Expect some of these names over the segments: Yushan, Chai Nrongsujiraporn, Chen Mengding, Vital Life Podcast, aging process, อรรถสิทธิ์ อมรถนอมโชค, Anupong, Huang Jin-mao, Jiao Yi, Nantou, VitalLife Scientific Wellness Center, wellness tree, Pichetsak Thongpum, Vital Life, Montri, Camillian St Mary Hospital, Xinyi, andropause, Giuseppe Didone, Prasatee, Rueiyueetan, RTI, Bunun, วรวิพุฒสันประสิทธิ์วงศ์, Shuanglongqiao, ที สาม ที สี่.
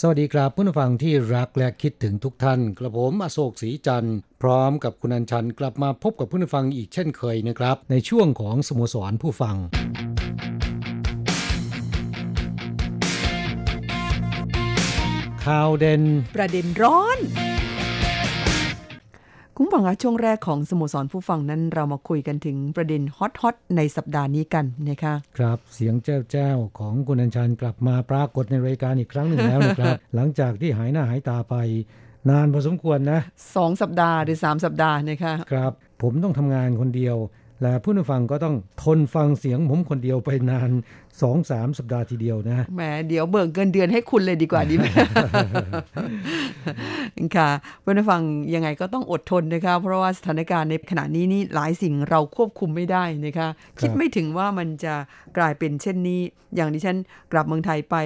สวัสดีครับผู้ฟังที่รักและคิดถึงทุกท่านกระผมอโศกศรีจันทร์พร้อมกับคุณอัญชันกลับมาพบกับผู้ฟังอีกเช่นเคยนะครับในช่วงของสโมสรผู้ฟังข่าวเด่นประเด็นร้อนคุณผู้ฟังช่วงแรกของสโมสรผู้ฟังนั้นเรามาคุยกันถึงประเด็นฮอตๆในสัปดาห์นี้กันนะคะครับเสียงแจ้วๆของคุณอัญชันกลับมาปรากฏในรายการอีกครั้งหนึ่งแล้วนะครับ หลังจากที่หายหน้าหายตาไปนานพอสมควรนะ2 สัปดาห์หรือ3 สัปดาห์นะคะครับผมต้องทำงานคนเดียวและผู้ฟังก็ต้องทนฟังเสียงผมคนเดียวไปนาน 2-3 สัปดาห์ทีเดียวนะแหมเดี๋ยวเบิกเงินเดือนให้คุณเลยดีกว่าดีไหม ค่ะผู้ฟังยังไงก็ต้องอดทนนะคะเพราะว่าสถานการณ์ในขณะนี้นี่หลายสิ่งเราควบคุมไม่ได้นะคะคิดไม่ถึงว่ามันจะกลายเป็นเช่นนี้อย่างดิฉันกลับเมืองไทยไป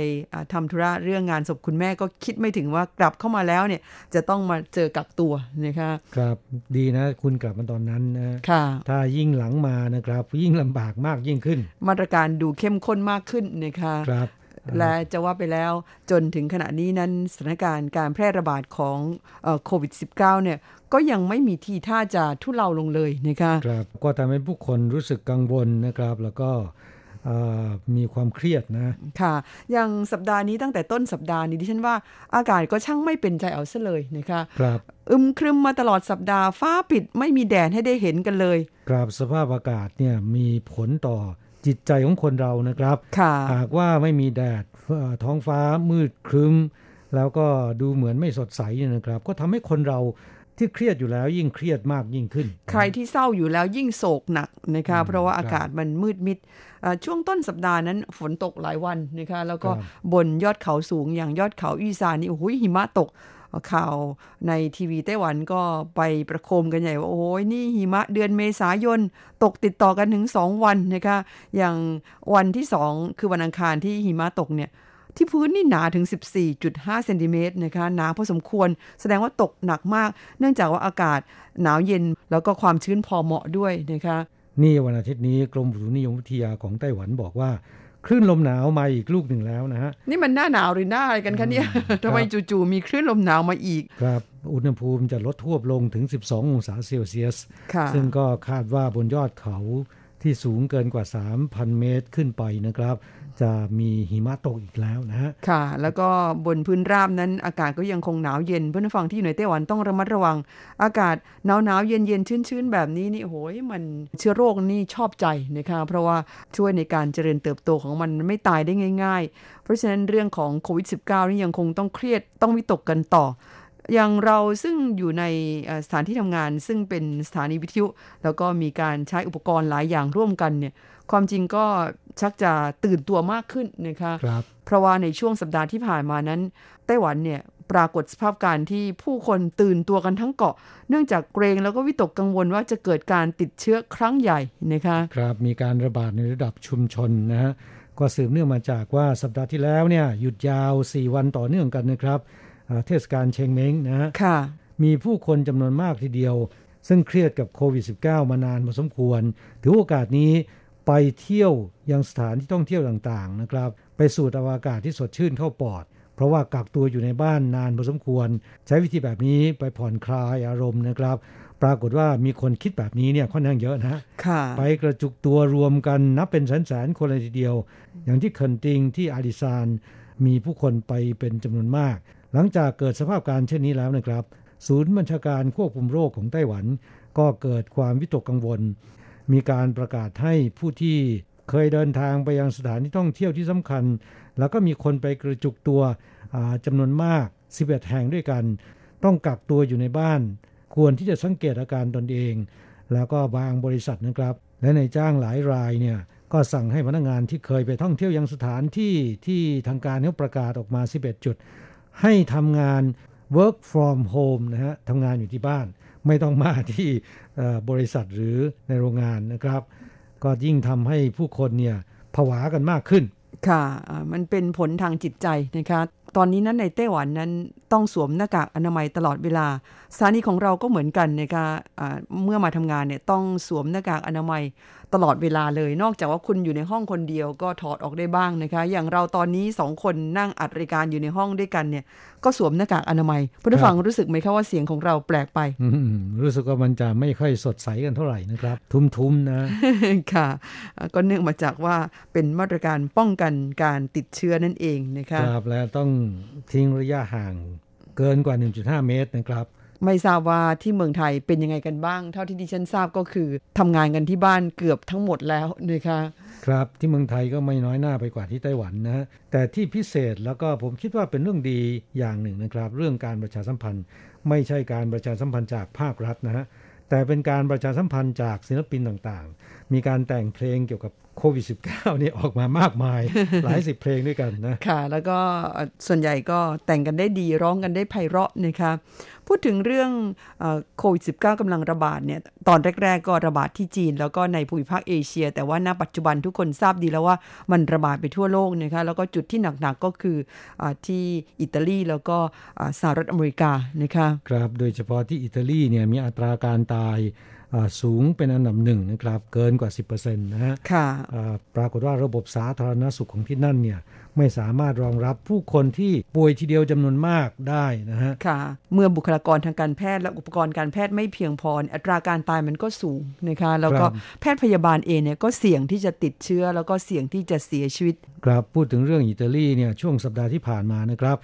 ทำธุระเรื่องงานศพคุณแม่ก็คิดไม่ถึงว่ากลับเข้ามาแล้วเนี่ยจะต้องมาเจอกักตัวนะคะครับดีนะคุณกลับมาตอนนั้นนะค่ะถ้ายิ่งหลังมานะครับยิ่งลำบากมากยิ่งขึ้นมาตรการดูเข้มข้นมากขึ้นนะคะครับและจะว่าไปแล้วจนถึงขณะนี้นั้นสถานการณ์การแพร่ระบาดของโควิด -19 เนี่ยก็ยังไม่มีทีท่าจะทุเลาลงเลยนะคะครับก็ทำให้ผู้คนรู้สึกกังวลนะครับแล้วก็มีความเครียดนะค่ะอย่างสัปดาห์นี้ตั้งแต่ต้นสัปดาห์นี้ดิฉันว่าอากาศก็ช่างไม่เป็นใจเอาซะเลยนะคะครับอึมครึมมาตลอดสัปดาห์ฟ้าปิดไม่มีแดดให้ได้เห็นกันเลยครับสภาพอากาศเนี่ยมีผลต่อจิตใจของคนเรานะครับหากว่าไม่มีแดดท้องฟ้ามืดครึ้มแล้วก็ดูเหมือนไม่สดใสนะครับก็ทำให้คนเราที่เครียดอยู่แล้วยิ่งเครียดมากยิ่งขึ้นใครที่เศร้าอยู่แล้วยิ่งโศกหนักนะคะเพราะว่าอากาศมันมืดมิดช่วงต้นสัปดาห์นั้นฝนตกหลายวันนะคะแล้วก็บนยอดเขาสูงอย่างยอดเขาอีซานนี่โอ้โหหิมะตกข่าวในทีวีไต้หวันก็ไปประโคมกันใหญ่ว่าโอ้ยนี่หิมะเดือนเมษายนตกติดต่อกันถึง2วันนะคะอย่างวันที่2คือวันอังคารที่หิมะตกเนี่ยที่พื้นนี่หนาถึง 14.5 เซนติเมตรนะคะหนาพอสมควรแสดงว่าตกหนักมากเนื่องจากว่าอากาศหนาวเย็นแล้วก็ความชื้นพอเหมาะด้วยนะคะนี่วันอาทิตย์นี้กรมอุตุนิยมวิทยาของไต้หวันบอกว่าคลื่นลมหนาวมาอีกลูกหนึ่งแล้วนะฮะนี่มันหน้าหนาวหรือหน้าอะไรกันคะเนี่ยทำไมจู่ๆมีคลื่นลมหนาวมาอีกครับอุณหภูมิจะลดทวบลงถึง12องศาเซลเซียสซึ่งก็คาดว่าบนยอดเขาที่สูงเกินกว่า 3,000 เมตรขึ้นไปนะครับจะมีหิมะตกอีกแล้วนะฮะค่ะแล้วก็บนพื้นราบนั้นอากาศก็ยังคงหนาวเย็นเพื่อนฝั่งที่อยู่ในไต้หวันต้องระมัดระวังอากาศหนาวๆเย็นๆชื้นๆแบบนี้นี่โหยมันเชื้อโรคนี่ชอบใจนะคะเพราะว่าช่วยในการเจริญเติบโตของมันไม่ตายได้ง่ายๆเพราะฉะนั้นเรื่องของโควิด -19 นี่ยังคงต้องเครียดต้องวิตกกันต่ออย่างเราซึ่งอยู่ในสถานที่ทำงานซึ่งเป็นสถานีวิทยุแล้วก็มีการใช้อุปกรณ์หลายอย่างร่วมกันเนี่ยความจริงก็ชักจะตื่นตัวมากขึ้นนะคะเพราะว่าในช่วงสัปดาห์ที่ผ่านมานั้นไต้หวันเนี่ยปรากฏสภาพการที่ผู้คนตื่นตัวกันทั้งเกาะเนื่องจากเกรงแล้วก็วิตกกังวลว่าจะเกิดการติดเชื้อครั้งใหญ่นะคะครับมีการระบาดในระดับชุมชนนะฮะก็สืบเนื่องมาจากว่าสัปดาห์ที่แล้วเนี่ยหยุดยาว4วันต่อเนื่องกันนะครับเทศกาลเชงเม้งนะฮะมีผู้คนจำนวนมากทีเดียวซึ่งเครียดกับโควิด -19 มานานพอสมควรถือโอกาสนี้ไปเที่ยวยังสถานที่ท่องเที่ยวต่างๆนะครับไปสูดอากาศที่สดชื่นเข้าปอดเพราะว่ากักตัวอยู่ในบ้านนานพอสมควรใช้วิธีแบบนี้ไปผ่อนคลายอารมณ์นะครับปรากฏว่ามีคนคิดแบบนี้เนี่ยค่อนข้างเยอะนะไปกระจุกตัวรวมกันนับเป็นแสนๆคนเลยทีเดียวอย่างที่เคินติงที่อาริซานมีผู้คนไปเป็นจำนวนมากหลังจากเกิดสภาพการเช่นนี้แล้วนะครับ ศูนย์บัญชาการควบคุมโรคของไต้หวันก็เกิดความวิตกกังวลมีการประกาศให้ผู้ที่เคยเดินทางไปยังสถานที่ท่องเที่ยวที่สำคัญแล้วก็มีคนไปกระจุกตัวจำนวนมาก11แห่งด้วยกันต้องกักตัวอยู่ในบ้านควรที่จะสังเกตอาการตนเองแล้วก็บางบริษัทนะครับและในจ้างหลายรายเนี่ยก็สั่งให้พนักงานที่เคยไปท่องเที่ยวยังสถานที่ที่ทางการเขาประกาศออกมา11จุดให้ทำงาน work from home นะฮะทำงานอยู่ที่บ้านไม่ต้องมาที่บริษัทหรือในโรงงานนะครับก็ยิ่งทำให้ผู้คนเนี่ยผวากันมากขึ้นค่ะมันเป็นผลทางจิตใจนะคะตอนนี้นั้นในไต้หวันนั้นต้องสวมหน้ากากอนามัยตลอดเวลาสถานีของเราก็เหมือนกันนะคะเมื่อมาทำงานเนี่ยต้องสวมหน้ากากอนามัยตลอดเวลาเลยนอกจากว่าคุณอยู่ในห้องคนเดียวก็ถอดออกได้บ้างนะคะอย่างเราตอนนี้2คนนั่งอัดรายการอยู่ในห้องด้วยกันเนี่ยก็สวมหน้ากากอนามัยผู้ฟังรู้สึกไหมคะว่าเสียงของเราแปลกไปรู้สึกว่ามันจะไม่ค่อยสดใสกันเท่าไหร่นะครับทุ้มๆนะ ค่ะก็เนื่องมาจากว่าเป็นมาตรการป้องกันการติดเชื้อนั่นเองนะคะครับและต้องทิ้งระยะห่างเกินกว่า 1.5 เมตรนะครับไม่ทราบว่าที่เมืองไทยเป็นยังไงกันบ้างเท่าที่ดิฉันทราบก็คือทำงานกันที่บ้านเกือบทั้งหมดแล้วนะคะครับที่เมืองไทยก็ไม่น้อยหน้าไปกว่าที่ไต้หวันนะแต่ที่พิเศษแล้วก็ผมคิดว่าเป็นเรื่องดีอย่างหนึ่งนะครับเรื่องการประชาสัมพันธ์ไม่ใช่การประชาสัมพันธ์จากภาครัฐนะฮะแต่เป็นการประชาสัมพันธ์จากศิลปินต่างๆมีการแต่งเพลงเกี่ยวกับโควิด -19 นี่ออกมามากมาย หลายสิบเพลงด้วยกันนะค่ะแล้วก็ส่วนใหญ่ก็แต่งกันได้ดีร้องกันได้ไพเราะนะคะพูดถึงเรื่องโควิด -19 กำลังระบาดเนี่ยตอนแรกๆก็ระบาดที่จีนแล้วก็ในภูมิภาคเอเชียแต่ว่าณปัจจุบันทุกคนทราบดีแล้วว่ามันระบาดไปทั่วโลกนะคะแล้วก็จุดที่หนักๆก็คือที่อิตาลีแล้วก็สหรัฐอเมริกานะคะครับโดยเฉพาะที่อิตาลีเนี่ยมีอัตราการตายสูงเป็นอันดับหนึ่งนะครับเกินกว่า 10% นะฮะค่ะปรากฏว่าระบบสาธารณสุขของที่นั่นเนี่ยไม่สามารถรองรับผู้คนที่ป่วยทีเดียวจำนวนมากได้นะฮะค่ะเมื่อบุคลากรทางการแพทย์และอุปกรณ์การแพทย์ไม่เพียงพออัตราการตายมันก็สูงนะคะแล้วก็แพทย์พยาบาลเองเนี่ยก็เสี่ยงที่จะติดเชื้อแล้วก็เสี่ยงที่จะเสียชีวิตครับพูดถึงเรื่องอิตาลีเนี่ยช่วงสัปดาห์ที่ผ่านมานะครับ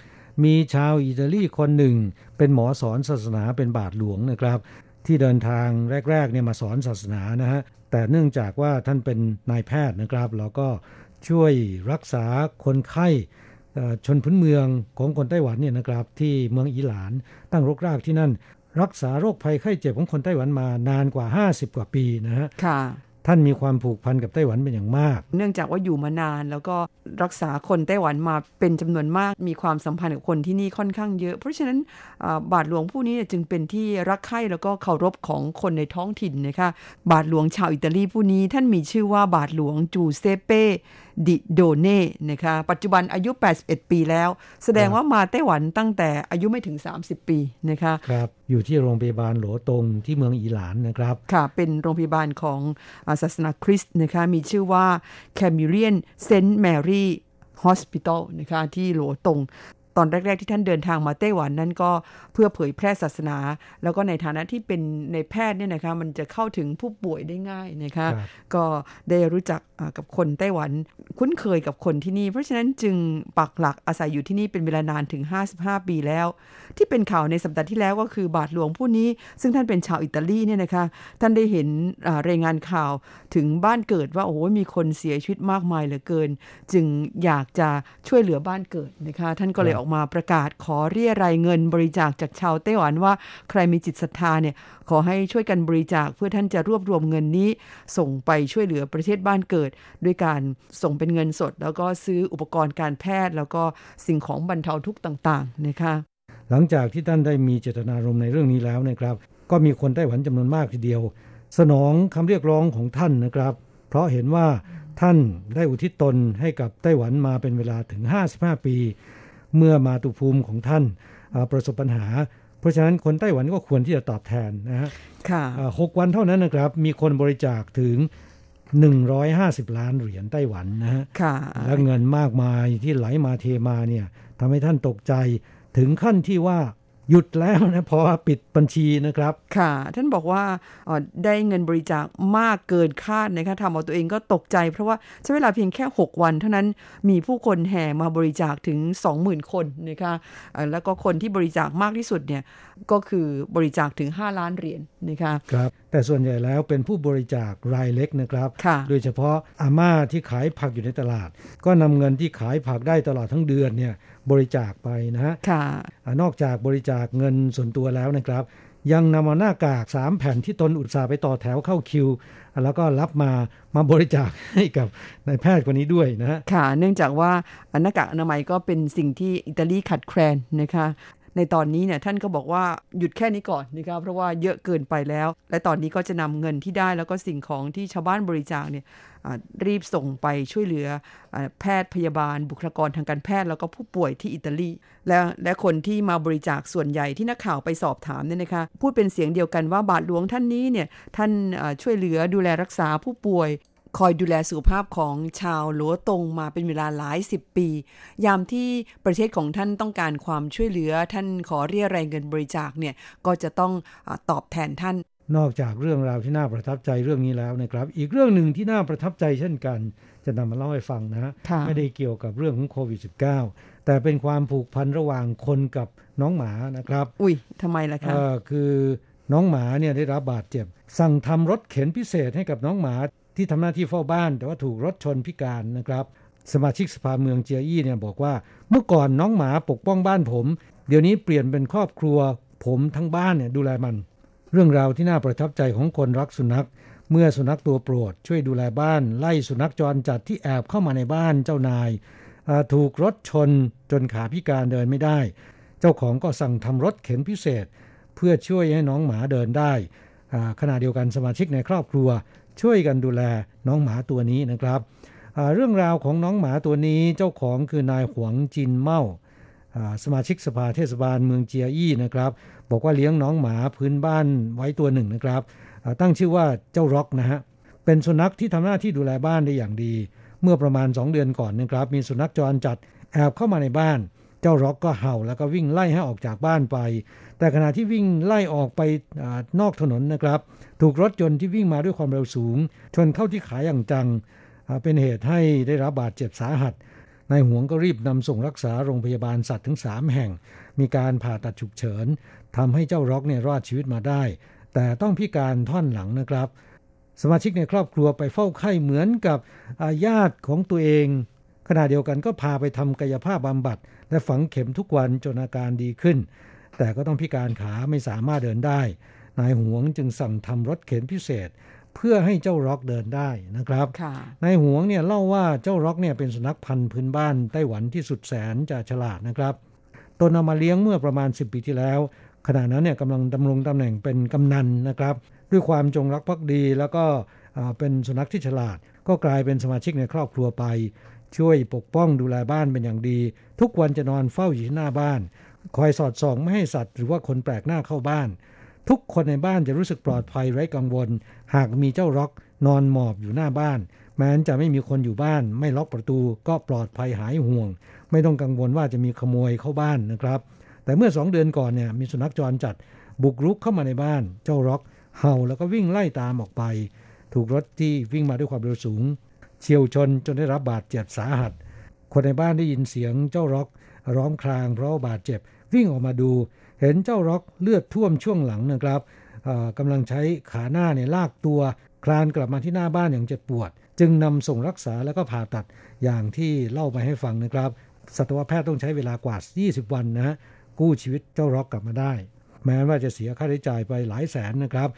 มีชาวอิตาลีคนหนึ่งเป็นหมอสอนศาสนาเป็นบาทหลวงนะครับที่เดินทางแรกๆเนี่ยมาสอนศาสนานะฮะแต่เนื่องจากว่าท่านเป็นนายแพทย์นะครับแล้วก็ช่วยรักษาคนไข้ชนพื้นเมืองของคนไต้หวันเนี่ยนะครับที่เมืองอีหลานตั้งรกรากที่นั่นรักษาโรคภัยไข้เจ็บของคนไต้หวันมานานกว่า50กว่าปีนะฮะค่ะท่านมีความผูกพันกับไต้หวันเป็นอย่างมากเนื่องจากว่าอยู่มานานแล้วก็รักษาคนไต้หวันมาเป็นจำนวนมากมีความสัมพันธ์กับคนที่นี่ค่อนข้างเยอะเพราะฉะนั้นบาทหลวงผู้นี้จึงเป็นที่รักใคร่แล้วก็เคารพของคนในท้องถิ่นนะคะบาทหลวงชาวอิตาลีผู้นี้ท่านมีชื่อว่าบาทหลวงจูเซเปดิโดเน่นะคะปัจจุบันอายุ81ปีแล้วแสดงว่ามาไต้หวันตั้งแต่อายุไม่ถึง30ปีนะคะครับอยู่ที่โรงพยาบาลโหลตงที่เมืองอีหลานนะครับค่ะเป็นโรงพยาบาลของศาสนาคริสต์นะคะมีชื่อว่า Camillian St Mary Hospital นะคะที่โหลตงตอนแรกๆที่ท่านเดินทางมาไต้หวันนั้นก็เพื่อเผยแพร่ศาสนาแล้วก็ในฐานะที่เป็นในแพทย์เนี่ยนะคะมันจะเข้าถึงผู้ป่วยได้ง่ายนะคะก็ได้รู้จักกับคนไต้หวันคุ้นเคยกับคนที่นี่เพราะฉะนั้นจึงปักหลักอาศัยอยู่ที่นี่เป็นเวลานานถึง55ปีแล้วที่เป็นข่าวในสัปดาห์ที่แล้วก็คือบาทหลวงผู้นี้ซึ่งท่านเป็นชาวอิตาลีเนี่ยนะคะท่านได้เห็นรายงานข่าวถึงบ้านเกิดว่าโอ้ยมีคนเสียชีวิตมากมายเหลือเกินจึงอยากจะช่วยเหลือบ้านเกิดนะคะท่านก็เลยออกมาประกาศขอเรียรายเงินบริจาคจากชาวไต้หวันว่าใครมีจิตศรัทธาเนี่ยขอให้ช่วยกันบริจาคเพื่อท่านจะรวบรวมเงินนี้ส่งไปช่วยเหลือประเทศบ้านเกิดด้วยการส่งเป็นเงินสดแล้วก็ซื้ออุปกรณ์การแพทย์แล้วก็สิ่งของบรรเทาทุกข์ต่างๆนะคะหลังจากที่ท่านได้มีเจตนารมณ์ในเรื่องนี้แล้วนะครับก็มีคนไต้หวันจำนวนมากทีเดียวสนองคำเรียกร้องของท่านนะครับเพราะเห็นว่าท่านได้อุทิศตนให้กับไต้หวันมาเป็นเวลาถึง55ปีเมื่อมาตุภูมิของท่านประสบปัญหาเพราะฉะนั้นคนไต้หวันก็ควรที่จะตอบแทนนะฮะ6วันเท่านั้นนะครับมีคนบริจาคถึง150ล้านเหรียญไต้หวันนะฮะและเงินมากมายที่ไหลมาเทมาเนี่ยทำให้ท่านตกใจถึงขั้นที่ว่า หยุดแล้วนะเพราะว่าปิดบัญชีนะครับค่ะท่านบอกว่าได้เงินบริจาคมากเกินคาดนะคะทำเอาตัวเองก็ตกใจเพราะว่าใช้เวลาเพียงแค่6วันเท่านั้นมีผู้คนแห่มาบริจาคถึง 20,000 คนนะคะแล้วก็คนที่บริจาคมากที่สุดเนี่ยก็คือบริจาคถึง5ล้านเหรียญ นะคะครับแต่ส่วนใหญ่แล้วเป็นผู้บริจาครายเล็กนะครับโดยเฉพาะอาม่าที่ขายผักอยู่ในตลาดก็นำเงินที่ขายผักได้ตลอดทั้งเดือนเนี่ยบริจาคไปนะฮะนอกจากบริจาคเงินส่วนตัวแล้วนะครับยังนำหน้ากาก3แผ่นที่ตนอุตส่าห์ไปต่อแถวเข้าคิวแล้วก็รับมาบริจาคให้กับนายแพทย์คนนี้ด้วยนะฮะค่ะเนื่องจากว่าหน้ากากอนามัยก็เป็นสิ่งที่อิตาลีขาดแคลนนะคะในตอนนี้เนี่ยท่านก็บอกว่าหยุดแค่นี้ก่อนนะครับเพราะว่าเยอะเกินไปแล้วและตอนนี้ก็จะนำเงินที่ได้แล้วก็สิ่งของที่ชาวบ้านบริจาคเนี่ยรีบส่งไปช่วยเหลือแพทย์พยาบาลบุคลากรทางการแพทย์แล้วก็ผู้ป่วยที่อิตาลีและคนที่มาบริจาคส่วนใหญ่ที่นักข่าวไปสอบถามเนี่ยนะคะพูดเป็นเสียงเดียวกันว่าบาทหลวงท่านนี้เนี่ยท่านช่วยเหลือดูแลรักษาผู้ป่วยคอยดูแลสุขภาพของชาวหลัวตงมาเป็นเวลาหลายสิบปียามที่ประเทศของท่านต้องการความช่วยเหลือท่านขอเรียกรายเงินบริจาคเนี่ยก็จะต้องตอบแทนท่านนอกจากเรื่องราวที่น่าประทับใจเรื่องนี้แล้วนะครับอีกเรื่องหนึ่งที่น่าประทับใจเช่นกันจะนำมาเล่าให้ฟังนะฮะไม่ได้เกี่ยวกับเรื่องของโควิด -19 แต่เป็นความผูกพันระหว่างคนกับน้องหมานะครับอุ๊ยทำไมล่ะคะคือน้องหมาเนี่ยได้รับบาดเจ็บสั่งทำรถเข็นพิเศษให้กับน้องหมาที่ทำหน้าที่เฝ้าบ้านแต่ว่าถูกรถชนพิการนะครับสมาชิกสภาเมืองเจียอี้เนี่ยบอกว่าเมื่อก่อนน้องหมาปกป้องบ้านผมเดี๋ยวนี้เปลี่ยนเป็นครอบครัวผมทั้งบ้านเนี่ยดูแลมันเรื่องราวที่น่าประทับใจของคนรักสุนัขเมื่อสุนัขตัวโปรดช่วยดูแลบ้านไล่สุนัขจรจัดที่แอบเข้ามาในบ้านเจ้านายถูกรถชนจนขาพิการเดินไม่ได้เจ้าของก็สั่งทำรถเข็นพิเศษเพื่อช่วยให้น้องหมาเดินได้ขณะเดียวกันสมาชิกในครอบครัวช่วยกันดูแลน้องหมาตัวนี้นะครับเรื่องราวของน้องหมาตัวนี้เจ้าของคือนายหวงจินเม่าสมาชิกสภาเทศบาลเมืองเจียอี้นะครับบอกว่าเลี้ยงน้องหมาพื้นบ้านไว้ตัวหนึ่งนะครับตั้งชื่อว่าเจ้าร็อกนะฮะเป็นสุนัขที่ทำหน้าที่ดูแลบ้านได้อย่างดีเมื่อประมาณ2เดือนก่อนนะครับมีสุนัขจรจัดแอบเข้ามาในบ้านเจ้าร็อกก็เห่าแล้วก็วิ่งไล่ให้ออกจากบ้านไปแต่ขณะที่วิ่งไล่ออกไปนอกถนนนะครับถูกรถยนต์ที่วิ่งมาด้วยความเร็วสูงชนเข้าที่ขาอย่างจังเป็นเหตุให้ได้รับบาดเจ็บสาหัสนายหวงก็รีบนำส่งรักษาโรงพยาบาลสัตว์ถึง3แห่งมีการผ่าตัดฉุกเฉินทำให้เจ้าร็อกเนี่ยรอดชีวิตมาได้แต่ต้องพิการท่อนหลังนะครับสมาชิกในครอบครัวไปเฝ้าไข้เหมือนกับญาติของตัวเองขณะเดียวกันก็พาไปทำกายภาพบำบัดและฝังเข็มทุกวันจนอาการดีขึ้นแต่ก็ต้องพิการขาไม่สามารถเดินได้นายหวงจึงสั่งทำรถเข็นพิเศษเพื่อให้เจ้าร็อกเดินได้นะครับนายหวงเนี่ยเล่าว่าเจ้าร็อกเนี่ยเป็นสุนัขพันธุ์พื้นบ้านไต้หวันที่สุดแสนจะฉลาดนะครับตนเอามาเลี้ยงเมื่อประมาณ10ปีที่แล้วขณะนั้นเนี่ยกำลังดำรงตำแหน่งเป็นกำนันนะครับด้วยความจงรักภักดีแล้วก็เป็นสุนัขที่ฉลาดก็กลายเป็นสมาชิกในครอบครัวไปช่วยปกป้องดูแลบ้านเป็นอย่างดีทุกวันจะนอนเฝ้าอยู่ที่หน้าบ้านคอยสอดส่องไม่ให้สัตว์หรือว่าคนแปลกหน้าเข้าบ้านทุกคนในบ้านจะรู้สึกปลอดภัยไร้กังวลหากมีเจ้าร็อกนอนหมอบอยู่หน้าบ้านแม้นจะไม่มีคนอยู่บ้านไม่ล็อกประตูก็ปลอดภัยหายห่วงไม่ต้องกังวลว่าจะมีขโมยเข้าบ้านนะครับแต่เมื่อ2เดือนก่อนเนี่ยมีสุนัขจรจัดบุกรุกเข้ามาในบ้านเจ้าร็อกเห่าแล้วก็วิ่งไล่ตามออกไปถูกรถที่วิ่งมาด้วยความเร็วสูงเฉียวชนจนได้รับบาดเจ็บสาหัสคนในบ้านได้ยินเสียงเจ้าร็อกร้องครางเพราะบาดเจ็บวิ่งออกมาดูเห็นเจ้าร็อกเลือดท่วมช่วงหลังนะครับกำลังใช้ขาหน้าเนี่ยลากตัวคลานกลับมาที่หน้าบ้านอย่างเจ็บปวดจึงนำส่งรักษาแล้วก็ผ่าตัดอย่างที่เล่าไปให้ฟังนะครับสัตวแพทย์ต้องใช้เวลากว่า20วันนะกู้ชีวิตเจ้าร็อกกลับมาได้แม้ว่าจะเสียค่าใช้จ่ายไปหลายแสนนะครับ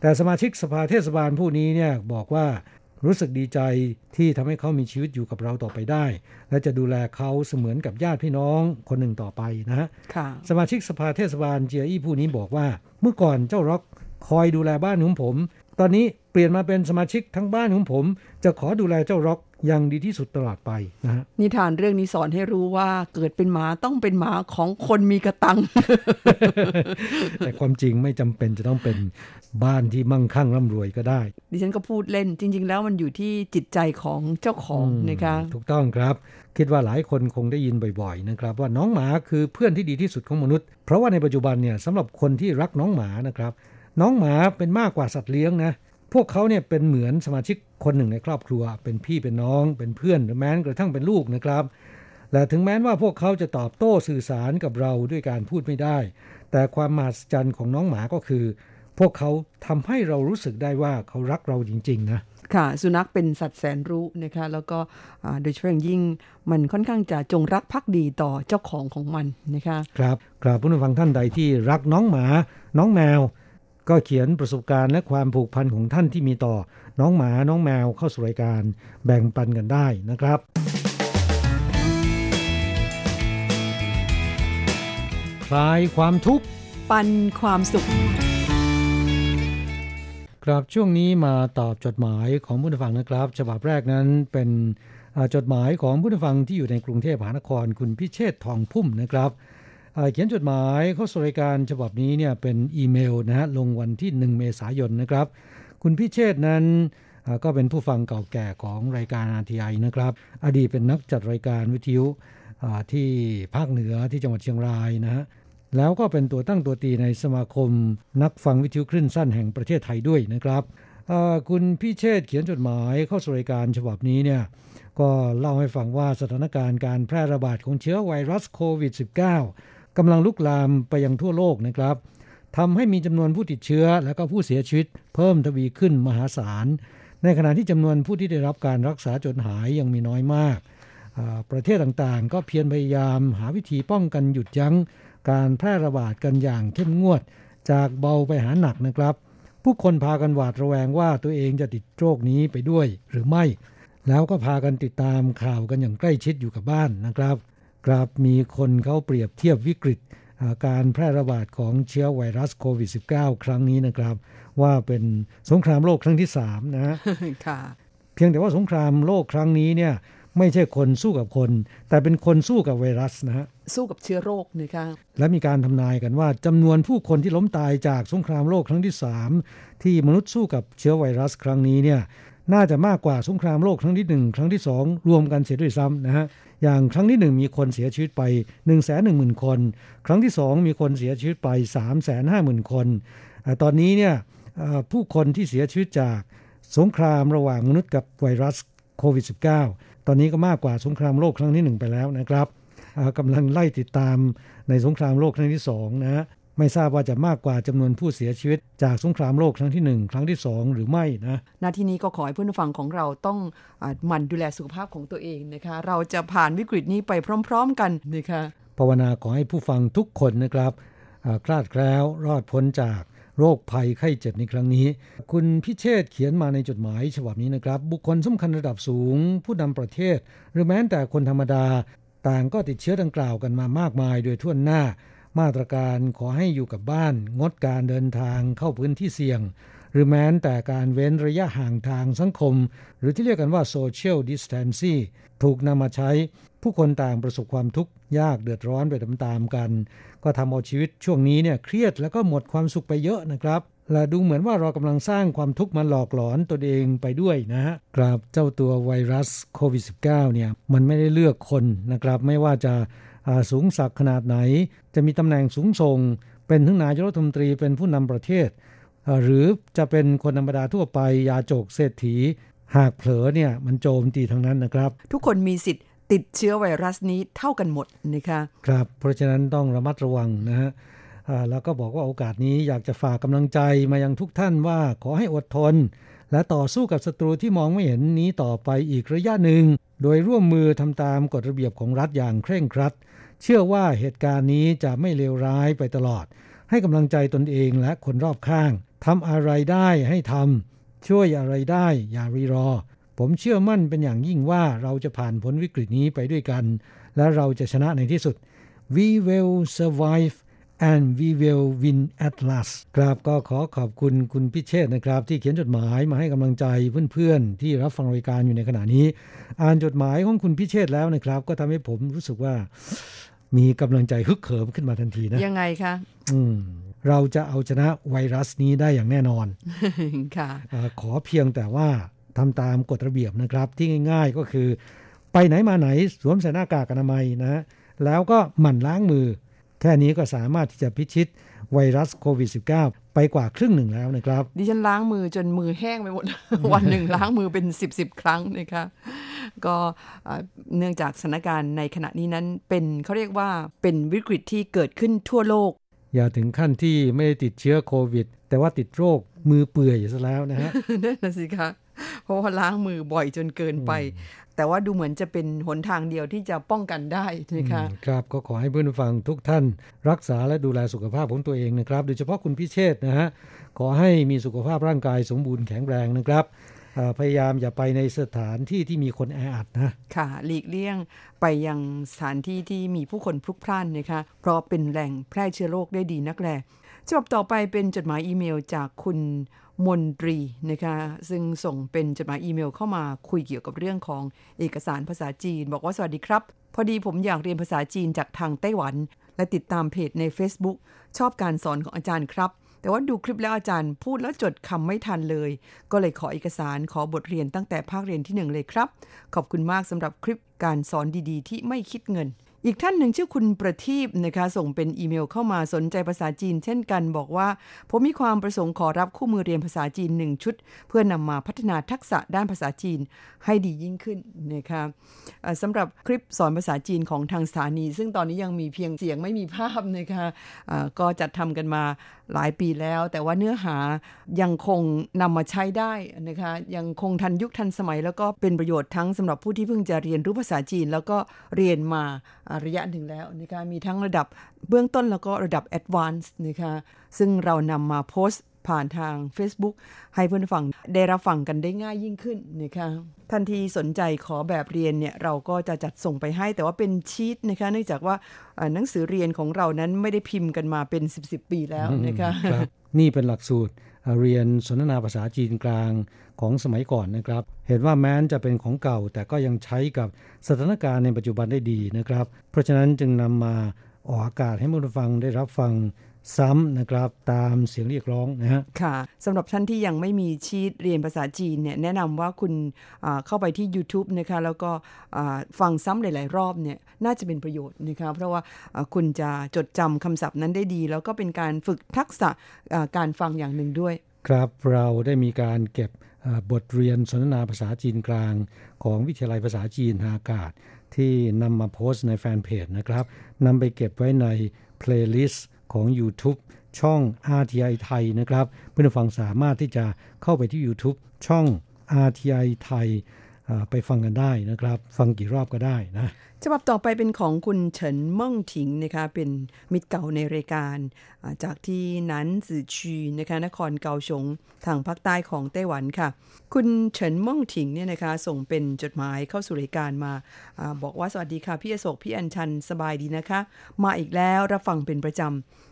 แต่สมาชิกสภาเทศบาลผู้นี้เนี่ยบอกว่ารู้สึกดีใจที่ทำให้เขามีชีวิตอยู่กับเราต่อไปได้และจะดูแลเขาเสมือนกับญาติพี่น้องคนหนึ่งต่อไปนะฮะสมาชิกสภาเทศบาลเจียอี้ผู้นี้บอกว่าเมื่อก่อนเจ้าร็อกคอยดูแลบ้านของผมตอนนี้เปลี่ยนมาเป็นสมาชิกทั้งบ้านของผมจะขอดูแลเจ้าร็อก ยังดีที่สุดตลอดไปนะฮะนิทานเรื่องนี้สอนให้รู้ว่าเกิดเป็นหมาต้องเป็นหมาของคนมีกระตัง แต่ความจริงไม่จำเป็นจะต้องเป็นบ้านที่มั่งคั่งร่ำรวยก็ได้ดิฉันก็พูดเล่นจริงๆแล้วมันอยู่ที่จิตใจของเจ้าของนะคะถูกต้องครับคิดว่าหลายคนคงได้ยินบ่อยๆนะครับว่าน้องหมาคือเพื่อนที่ดีที่สุดของมนุษย์เพราะว่าในปัจจุบันเนี่ยสำหรับคนที่รักน้องหมานะครับน้องหมาเป็นมากกว่าสัตว์เลี้ยงนะพวกเขาเนี่ยเป็นเหมือนสมาชิกคนหนึ่งในครอบครัวเป็นพี่เป็นน้องเป็นเพื่อนหรือแม้กระทั่งเป็นลูกนะครับและถึงแม้ว่าพวกเขาจะตอบโต้สื่อสารกับเราด้วยการพูดไม่ได้แต่ความมหัศจรรย์ของน้องหมาก็คือพวกเขาทำให้เรารู้สึกได้ว่าเขารักเราจริงๆนะค่ะสุนัขเป็นสัตว์แสนรู้นะคะแล้วก็โดยเฉพาะอย่างยิ่งมันค่อนข้างจะจงรักภักดีต่อเจ้าของมันนะคะครับครับผู้ฟังท่านใดที่รักน้องหมาน้องแมวก็เขียนประสบการณ์และความผูกพันของท่านที่มีต่อน้องหมาน้องแมวเข้าสู่รายการแบ่งปันกันได้นะครับคลายความทุกข์ปันความสุขครับช่วงนี้มาตอบจดหมายของผู้ฟังนะครับฉบับแรกนั้นเป็นจดหมายของผู้ฟังที่อยู่ในกรุงเทพมหานครคุณพิเชษฐ์ทองพุ่มนะครับเขียนจดหมายเข้าสู่รายการฉบับนี้เนี่ยเป็นอีเมลนะฮะลงวันที่1เมษายนนะครับคุณพิเชษฐ์นั้นก็เป็นผู้ฟังเก่าแก่ของรายการ RTI นะครับอดีตเป็นนักจัดรายการวิทยุที่ภาคเหนือที่จังหวัดเชียงรายนะฮะแล้วก็เป็นตัวตั้งตัวตีในสมาคมนักฟังวิทยุคลื่นสั้นแห่งประเทศไทยด้วยนะครับคุณพิเชษฐ์เขียนจดหมายเข้าสู่รายการฉบับนี้เนี่ยก็เล่าให้ฟังว่าสถานการณ์การแพร่ระบาดของเชื้อไวรัสโควิด -19กำลังลุกลามไปยังทั่วโลกนะครับทำให้มีจำนวนผู้ติดเชื้อและก็ผู้เสียชีวิตเพิ่มทวีขึ้นมหาศาลในขณะที่จำนวนผู้ที่ได้รับการรักษาจนหายยังมีน้อยมากประเทศต่างๆก็เพียรพยายามหาวิธีป้องกันหยุดยั้งการแพร่ระบาดกันอย่างเข้มงวดจากเบาไปหาหนักนะครับผู้คนพากันหวาดระแวงว่าตัวเองจะติดโรคนี้ไปด้วยหรือไม่แล้วก็พากันติดตามข่าวกันอย่างใกล้ชิดอยู่กับบ้านนะครับครับมีคนเขาเปรียบเทียบวิกฤตการแพร่ระบาดของเชื้อไวรัสโควิด -19 ครั้งนี้นะครับว่าเป็นสงครามโลกครั้งที่3นะค่ะเพียงแต่ว่าสงครามโลกครั้งนี้เนี่ยไม่ใช่คนสู้กับคนแต่เป็นคนสู้กับไวรัสนะฮะสู้กับเชื้อโรคนะคะและมีการทำนายกันว่าจำนวนผู้คนที่ล้มตายจากสงครามโลกครั้งที่3ที่มนุษย์สู้กับเชื้อไวรัสครั้งนี้เนี่ยน่าจะมากกว่าสงครามโลกครั้งที่1ครั้งที่2รวมกันเสียด้วยซ้ำนะฮะอย่างครั้งที่1มีคนเสียชีวิตไป 110,000 คนครั้งที่2มีคนเสียชีวิตไป 350,000 คนตอนนี้เนี่ยผู้คนที่เสียชีวิตจากสงครามระหว่างมนุษย์กับไวรัสโควิด -19 ตอนนี้ก็มากกว่าสงครามโลกครั้งที่1ไปแล้วนะครับกำลังไล่ติดตามในสงครามโลกครั้งที่2นะไม่ทราบว่าจะมากกว่าจำนวนผู้เสียชีวิตจากสงครามโลกครั้งที่1ครั้งที่2หรือไม่นะณที่นี้ก็ขอให้เพื่อนผู้ฟังของเราต้องหมั่นดูแลสุขภาพของตัวเองนะคะเราจะผ่านวิกฤตนี้ไปพร้อมๆกันนะคะภาวนาขอให้ผู้ฟังทุกคนนะครับคลาดแคล้วรอดพ้นจากโรคภัยไข้เจ็บในครั้งนี้คุณพิเชษฐ์เขียนมาในจดหมายฉบับนี้นะครับบุคคลสำคัญระดับสูงผู้นำประเทศหรือแม้แต่คนธรรมดาต่างก็ติดเชื้อดังกล่าวกันมามากมายโดยทั่วหน้ามาตรการขอให้อยู่กับบ้านงดการเดินทางเข้าพื้นที่เสี่ยงหรือแม้แต่การเว้นระยะห่างทางสังคมหรือที่เรียกกันว่า Social Distancing ถูกนำมาใช้ผู้คนต่างประสบความทุกข์ยากเดือดร้อนไปตามๆกันก็ทำเอาชีวิตช่วงนี้เนี่ยเครียดแล้วก็หมดความสุขไปเยอะนะครับและดูเหมือนว่าเรากำลังสร้างความทุกข์มาหลอกหลอนตนเองไปด้วยนะฮะครับเจ้าตัวไวรัสโควิด -19 เนี่ยมันไม่ได้เลือกคนนะครับไม่ว่าจะสูงศักดิ์ขนาดไหนจะมีตำแหน่งสูงส่งเป็นถึงนายกรัฐมนตรีเป็นผู้นำประเทศหรือจะเป็นคนธรรมดาทั่วไปยาโจกเศรษฐีหากเผลอเนี่ยมันโจมตีทั้งนั้นนะครับทุกคนมีสิทธิ์ติดเชื้อไวรัสนี้เท่ากันหมดนะคะครับเพราะฉะนั้นต้องระมัดระวังนะฮะแล้วก็บอกว่าโอกาสนี้อยากจะฝากกำลังใจมายังทุกท่านว่าขอให้อดทนและต่อสู้กับศัตรูที่มองไม่เห็นนี้ต่อไปอีกระยะหนึ่งโดยร่วมมือทำตามกฎระเบียบของรัฐอย่างเคร่งครัดเชื่อว่าเหตุการณ์นี้จะไม่เลวร้ายไปตลอดให้กำลังใจตนเองและคนรอบข้างทำอะไรได้ให้ทำช่วยอะไรได้อย่ารีรอผมเชื่อมั่นเป็นอย่างยิ่งว่าเราจะผ่านพ้นวิกฤตนี้ไปด้วยกันและเราจะชนะในที่สุด We will survive and we will win at last ครับก็ขอขอบคุณคุณพิเชษนะครับที่เขียนจดหมายมาให้กำลังใจเพื่อนๆที่รับฟังรายการอยู่ในขณะนี้อ่านจดหมายของคุณพิเชษแล้วนะครับก็ทำให้ผมรู้สึกว่ามีกำลังใจฮึกเหิมขึ้นมาทันทีนะยังไงคะเราจะเอาชนะไวรัสนี้ได้อย่างแน่นอนค่ะขอเพียงแต่ว่าทำตามกฎระเบียบนะครับที่ง่ายๆก็คือไปไหนมาไหนสวมใส่หน้ากากอนามัยนะแล้วก็หมั่นล้างมือแค่นี้ก็สามารถที่จะพิชิตไวรัสโควิด -19 ไปกว่าครึ่งหนึ่งแล้วนะครับดิฉันล้างมือจนมือแห้งไปหมด วันหนึ่งล้างมือเป็น 10 ครั้งนะคะก็เนื่องจากสถานการณ์ในขณะนี้นั้นเป็นเขาเรียกว่าเป็นวิกฤตที่เกิดขึ้นทั่วโลกอย่าถึงขั้นที่ไม่ได้ติดเชื้อโควิดแต่ว่าติดโรคมือเปื่อยซะแล้วนะฮะนั่นน่ะสิคะเพราะว่าล้างมือบ่อยจนเกินไปแต่ว่าดูเหมือนจะเป็นหนทางเดียวที่จะป้องกันได้นะคะครับก็ขอให้เพื่อนฟังทุกท่านรักษาและดูแลสุขภาพของตัวเองนะครับโดยเฉพาะคุณพิเชษนะฮะขอให้มีสุขภาพร่างกายสมบูรณ์แข็งแรงนะครับพยายามอย่าไปในสถานที่ที่มีคนแออัดนะค่ะหลีกเลี่ยงไปยังสถานที่ที่มีผู้คนพลุกพล่านนะคะเพราะเป็นแหล่งแพร่เชื้อโรคได้ดีนักแลฉบับต่อไปเป็นจดหมายอีเมลจากคุณมนตรีนะคะซึ่งส่งเป็นจดหมายอีเมลเข้ามาคุยเกี่ยวกับเรื่องของเอกสารภาษาจีนบอกว่าสวัสดีครับพอดีผมอยากเรียนภาษาจีนจากทางไต้หวันและติดตามเพจใน Facebook ชอบการสอนของอาจารย์ครับแต่ว่าดูคลิปแล้วอาจารย์พูดแล้วจดคำไม่ทันเลยก็เลยขอเอกสารขอบทเรียนตั้งแต่ภาคเรียนที่1เลยครับขอบคุณมากสำหรับคลิปการสอนดีๆที่ไม่คิดเงินอีกท่านหนึ่งชื่อคุณประทีปนะคะส่งเป็นอีเมลเข้ามาสนใจภาษาจีนเช่นกันบอกว่าผมมีความประสงค์ขอรับคู่มือเรียนภาษาจีน1ชุดเพื่อนำมาพัฒนาทักษะด้านภาษาจีนให้ดียิ่งขึ้นนะคะสำหรับคลิปสอนภาษาจีนของทางสถานีซึ่งตอนนี้ยังมีเพียงเสียงไม่มีภาพนะคะก็จัดทำกันมาหลายปีแล้วแต่ว่าเนื้อหายังคงนำมาใช้ได้นะคะยังคงทันยุคทันสมัยแล้วก็เป็นประโยชน์ทั้งสำหรับผู้ที่เพิ่งจะเรียนรู้ภาษาจีนแล้วก็เรียนมาระยะหนึ่งแล้วนะคะมีทั้งระดับเบื้องต้นแล้วก็ระดับแอดวานซ์นะคะซึ่งเรานำมาโพสต์ผ่านทาง Facebook ให้เพื่อนฟังได้รับฟังกันได้ง่ายยิ่งขึ้นนะคะท่านที่สนใจขอแบบเรียนเนี่ยเราก็จะจัดส่งไปให้แต่ว่าเป็นชีทนะคะเนื่องจากว่าหนังสือเรียนของเรานั้นไม่ได้พิมพ์กันมาเป็น10ปีแล้วนะคะนี่เป็นหลักสูตรเรียนสนทนาภาษาจีนกลางของสมัยก่อนนะครับเห็นว่าแม้นจะเป็นของเก่าแต่ก็ยังใช้กับสถานการณ์ในปัจจุบันได้ดีนะครับเพราะฉะนั้นจึงนำมาออกอากาศให้ผู้ฟังได้รับฟังซ้ำนะครับตามเสียงเรียกร้องนะฮะค่ะสำหรับท่านที่ยังไม่มีชีทเรียนภาษาจีนเนี่ยแนะนำว่าคุณเข้าไปที่ YouTube นะคะแล้วก็ฟังซ้ำหลายๆรอบเนี่ยน่าจะเป็นประโยชน์นะคะเพราะว่าคุณจะจดจำคำศัพท์นั้นได้ดีแล้วก็เป็นการฝึกทักษะการฟังอย่างหนึ่งด้วยครับเราได้มีการเก็บบทเรียนสนทนาภาษาจีนกลางของวิทยาลัยภาษาจีนทางอากาศที่นำมาโพสต์ในแฟนเพจนะครับนำไปเก็บไว้ในเพลย์ลิสต์ของ YouTube ช่อง RTI ไทยนะครับเพื่อนฟังสามารถที่จะเข้าไปที่ YouTube ช่อง RTI ไทยไปฟังกันได้นะครับฟังกี่รอบก็ได้นะฉบับต่อไปเป็นของคุณเฉินม่งถิงนะคะเป็นมิตรเก่าในรายการจากที่นั้นสื่อชีนะคะนครเกาสงทางภาคใต้ของไต้หวันค่ะคุณเฉินม่งถิงเนี่ยนะคะส่งเป็นจดหมายเข้าสู่รายการมาบอกว่าสวัสดีค่ะพี่อโศกพี่อัญชันสบายดีนะคะมาอีกแล้วรับฟังเป็นประจ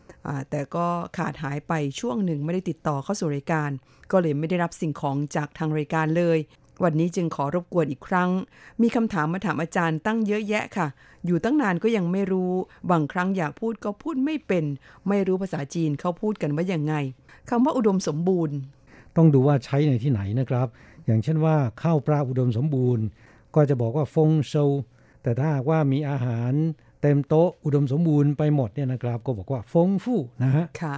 ำแต่ก็ขาดหายไปช่วงหนึ่งไม่ได้ติดต่อเข้าสู่รายการก็เลยไม่ได้รับสิ่งของจากทางรายการเลยวันนี้จึงขอรบกวนอีกครั้งมีคำถามมาถามอาจารย์ตั้งเยอะแยะค่ะอยู่ตั้งนานก็ยังไม่รู้บางครั้งอยากพูดก็พูดไม่เป็นไม่รู้ภาษาจีนเขาพูดกันว่ายังไงคำว่าอุดมสมบูรณ์ต้องดูว่าใช้ในที่ไหนนะครับอย่างเช่นว่าข้าวปลาอุดมสมบูรณ์ก็จะบอกว่าฟงโซแต่ถ้าว่ามีอาหารเต็มโต๊ะอุดมสมบูรณ์ไปหมดเนี่ยนะครับก็บอกว่าฟงฟู่นะฮะค่ะ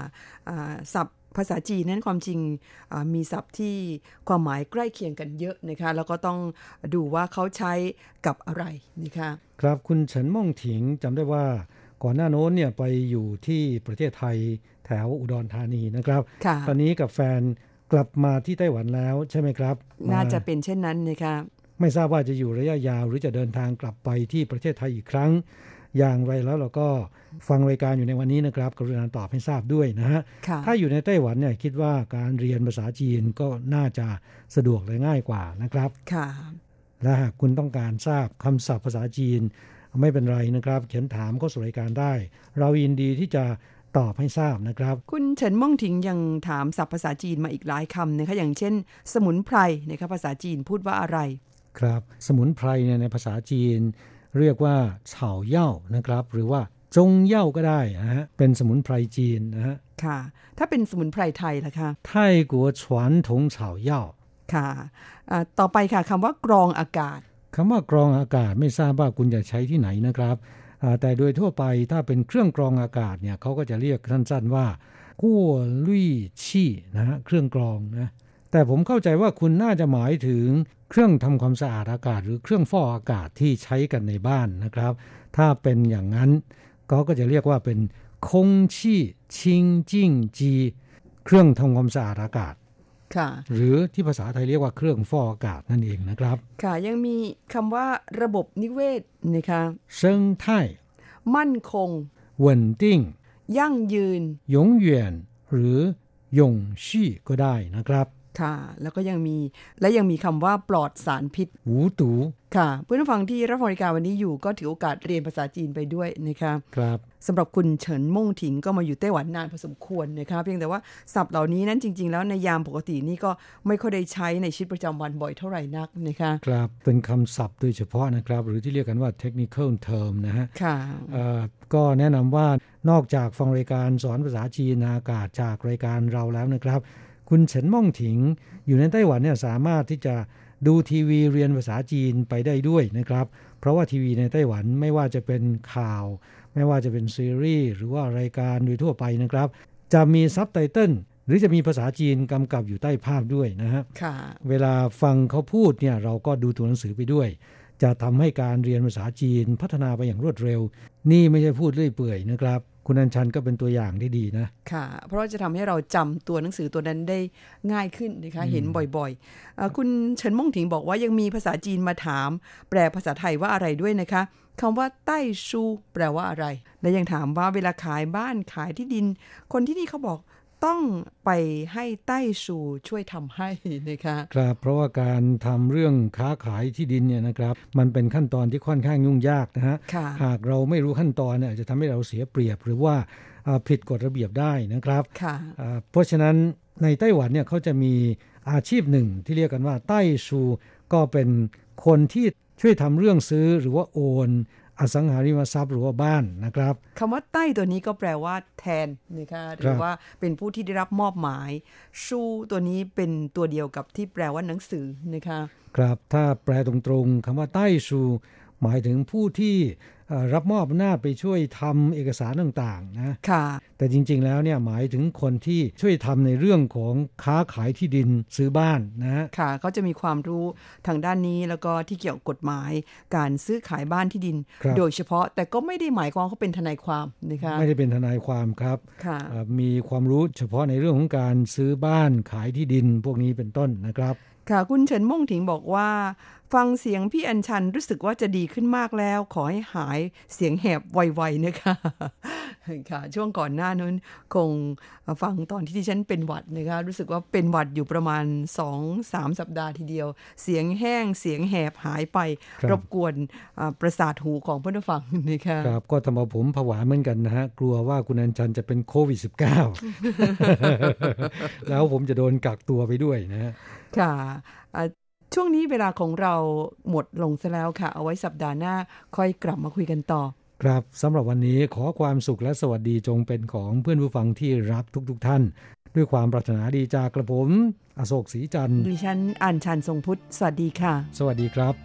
ศัพท์ภาษาจีนนั้นความจริงมีศัพท์ที่ความหมายใกล้เคียงกันเยอะนะคะแล้วก็ต้องดูว่าเขาใช้กับอะไรนะคะครับคุณเฉินม่งถิงจำได้ว่าก่อนหน้าโน้นเนี่ยไปอยู่ที่ประเทศไทยแถวอุดรธานีนะครับตอนนี้กับแฟนกลับมาที่ไต้หวันแล้วใช่ไหมครับน่าจะเป็นเช่นนั้นนะคะไม่ทราบว่าจะอยู่ระยะยาวหรือจะเดินทางกลับไปที่ประเทศไทยอีกครั้งอย่างไรแล้วเราก็ฟังรายการอยู่ในวันนี้นะครับกรุณาตอบให้ทราบด้วยนะฮะถ้าอยู่ในไต้หวันเนี่ยคิดว่าการเรียนภาษาจีนก็น่าจะสะดวกและง่ายกว่านะครับค่ะและหากคุณต้องการทราบคำศัพท์ภาษาจีนไม่เป็นไรนะครับเขียนถามเข้าสู่รายการได้เรายินดีที่จะ ตอบให้ทราบนะครับคุณเฉินม่งถิงยังถามศัพท์ภาษาจีนมาอีกหลายคำนะคะอย่างเช่นสมุนไพรนะคะภาษาจีนพูดว่าอะไรครับสมุนไพรเนี่ยในภาษาจีนเรียกว่าเฉาเย่านะครับหรือว่าจงเย่าก็ได้นะฮะเป็นสมุนไพรจีนนะฮะค่ะถ้าเป็นสมุนไพรไทยล่ะคะไทยกัวฉวนทงเฉาเย่าค่ะต่อไปค่ะคำว่ากรองอากาศคำว่ากรองอากาศไม่ทราบว่าคุณจะใช้ที่ไหนนะครับแต่โดยทั่วไปถ้าเป็นเครื่องกรองอากาศเนี่ยเขาก็จะเรียกสั้นๆว่ากั่วลี่ชี่นะฮะเครื่องกรองนะแต่ผมเข้าใจว่าคุณน่าจะหมายถึงเครื่องทำความสะอาดอากาศหรือเครื่องฟอกอากาศที่ใช้กันในบ้านนะครับถ้าเป็นอย่างนั้นเขาก็จะเรียกว่าเป็นคงชี่ชิงจิ้งจีเครื่องทำความสะอาดอากาศหรือที่ภาษาไทยเรียกว่าเครื่องฟอกอากาศนั่นเองนะครับค่ะยังมีคำว่าระบบนิเวศนะคะเซิงไท่มั่นคงหวนติ้งยั่งยืนหยงเหวียนหรือหยงชี่ก็ได้นะครับค่ะแล้วก็ยังมีคำว่าปลอดสารพิษหูตูค่ะเพื่อนฟังที่รับฟังรายการวันนี้อยู่ก็ถือโอกาสเรียนภาษาจีนไปด้วยนะคะครับสำหรับคุณเฉินม่งถิงก็มาอยู่ไต้หวันนานพอสมควรนะคะเพียงแต่ว่าศัพท์เหล่านี้นั้นจริงๆแล้วในยามปกตินี่ก็ไม่ค่อยได้ใช้ในชีวิตประจำวันบ่อยเท่าไหร่นักนะคะครับเป็นคำศัพท์โดยเฉพาะนะครับหรือที่เรียกกันว่า technical term นะฮะค่ะก็แนะนำว่านอกจากฟังรายการสอนภาษาจีนอากาศจากรายการเราแล้วนะครับคุณเฉินม่งถิงอยู่ในไต้หวันเนี่ยสามารถที่จะดูทีวีเรียนภาษาจีนไปได้ด้วยนะครับเพราะว่าทีวีในไต้หวันไม่ว่าจะเป็นข่าวไม่ว่าจะเป็นซีรีส์หรือว่ารายการโดยทั่วไปนะครับจะมีซับไตเติลหรือจะมีภาษาจีนกำกับอยู่ใต้ภาพด้วยนะฮะเวลาฟังเขาพูดเนี่ยเราก็ดูตัวหนังสือไปด้วยจะทำให้การเรียนภาษาจีนพัฒนาไปอย่างรวดเร็วนี่ไม่ใช่พูดเรื่อยเปื่อยนะครับคุณอัญชันก็เป็นตัวอย่างที่ดีนะค่ะเพราะจะทำให้เราจำตัวหนังสือตัวนั้นได้ง่ายขึ้นนะคะเห็นบ่อยๆคุณเฉินม่งถิงบอกว่ายังมีภาษาจีนมาถามแปลภาษาไทยว่าอะไรด้วยนะคะคำว่าใต้ชูแปลว่าอะไรและยังถามว่าเวลาขายบ้านขายที่ดินคนที่นี่เขาบอกต้องไปให้ใต้ชูช่วยทำให้นะคะครับเพราะว่าการทำเรื่องค้าขายที่ดินเนี่ยนะครับมันเป็นขั้นตอนที่ค่อนข้างยุ่งยากนะฮะหากเราไม่รู้ขั้นตอนเนี่ยจะทำให้เราเสียเปรียบหรือว่าผิดกฎระเบียบได้นะครับเพราะฉะนั้นในไต้หวันเนี่ยเขาจะมีอาชีพหนึ่งที่เรียกกันว่าใต้ชูก็เป็นคนที่ช่วยทำเรื่องซื้อหรือว่าโอนอสังหาริมทรัพย์หรือว่าบ้านนะครับคำว่าใต้ตัวนี้ก็แปลว่าแทนนะคะหรือว่าเป็นผู้ที่ได้รับมอบหมายชูตัวนี้เป็นตัวเดียวกับที่แปลว่าหนังสือนะคะครับถ้าแปลตรงๆคำว่าใต้ชูหมายถึงผู้ที่รับมอบหน้าไปช่วยทำเอกสารต่างๆนะค่ะแต่จริงๆแล้วเนี่ยหมายถึงคนที่ช่วยทำในเรื่องของค้าขายที่ดินซื้อบ้านนะค่ะเขาจะมีความรู้ทางด้านนี้แล้วก็ที่เกี่ยวกับกฎหมายการซื้อขายบ้านที่ดินโดยเฉพาะแต่ก็ไม่ได้หมายความเขาเป็นทนายความนะคะไม่ได้เป็นทนายความครับมีความรู้เฉพาะในเรื่องของการซื้อบ้านขายที่ดินพวกนี้เป็นต้นนะครับค่ะคุณเฉินม่งถิงบอกว่าฟังเสียงพี่อัญชันรู้สึกว่าจะดีขึ้นมากแล้วขอให้หายเสียงแหบไวๆนะคะค่ะช่วงก่อนหน้านั้นคงฟังตอนที่ดิฉันเป็นหวัดนะคะรู้สึกว่าเป็นหวัดอยู่ประมาณ 2-3 สัปดาห์ทีเดียวเสียงแห้งเสียงแหบหายไปรบกวนประสาทหูของผู้ฟังนะคะครับก็ทำเอาผมผวาเหมือนกันนะฮะกลัวว่าคุณอัญชันจะเป็นโควิด -19 แล้วผมจะโดนกักตัวไปด้วยนะฮะค่ะช่วงนี้เวลาของเราหมดลงซะแล้วค่ะเอาไว้สัปดาห์หน้าค่อยกลับมาคุยกันต่อครับสำหรับวันนี้ขอความสุขและสวัสดีจงเป็นของเพื่อนผู้ฟังที่รักทุกๆท่านด้วยความปรารถนาดีจากกระผมอโศกศรีจันทร์ดิฉันอัญชันทรงพุทธสวัสดีค่ะสวัสดีครับ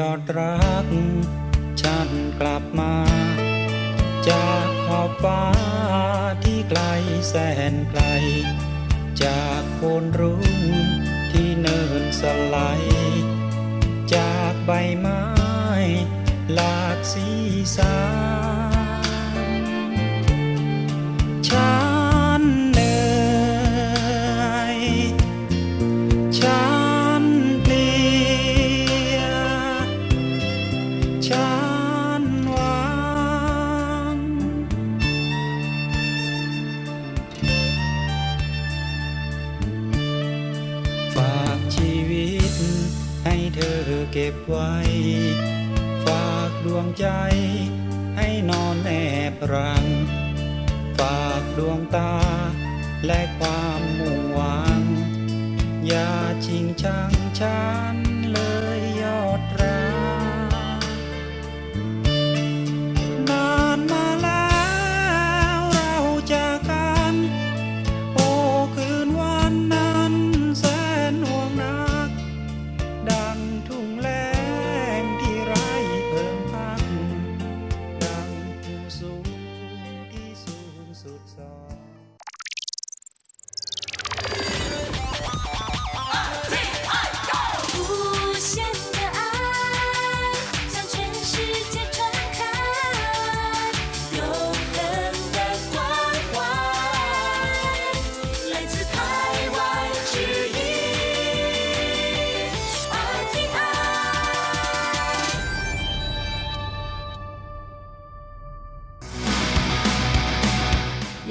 ยอดรักฉันกลับมาจากขอบฟ้าที่ไกลแสนไกลจากโคนรุ้งที่เนินสลายจากใบไม้หลากสีสันฉันเหนื่อยฉัน ชีวิตให้เธอเก็บไว้ฝากดวงใจให้นอนแนบรังฝากดวงตาและความมุ่งหวังอย่าชิงชังฉันเลยยอดรัก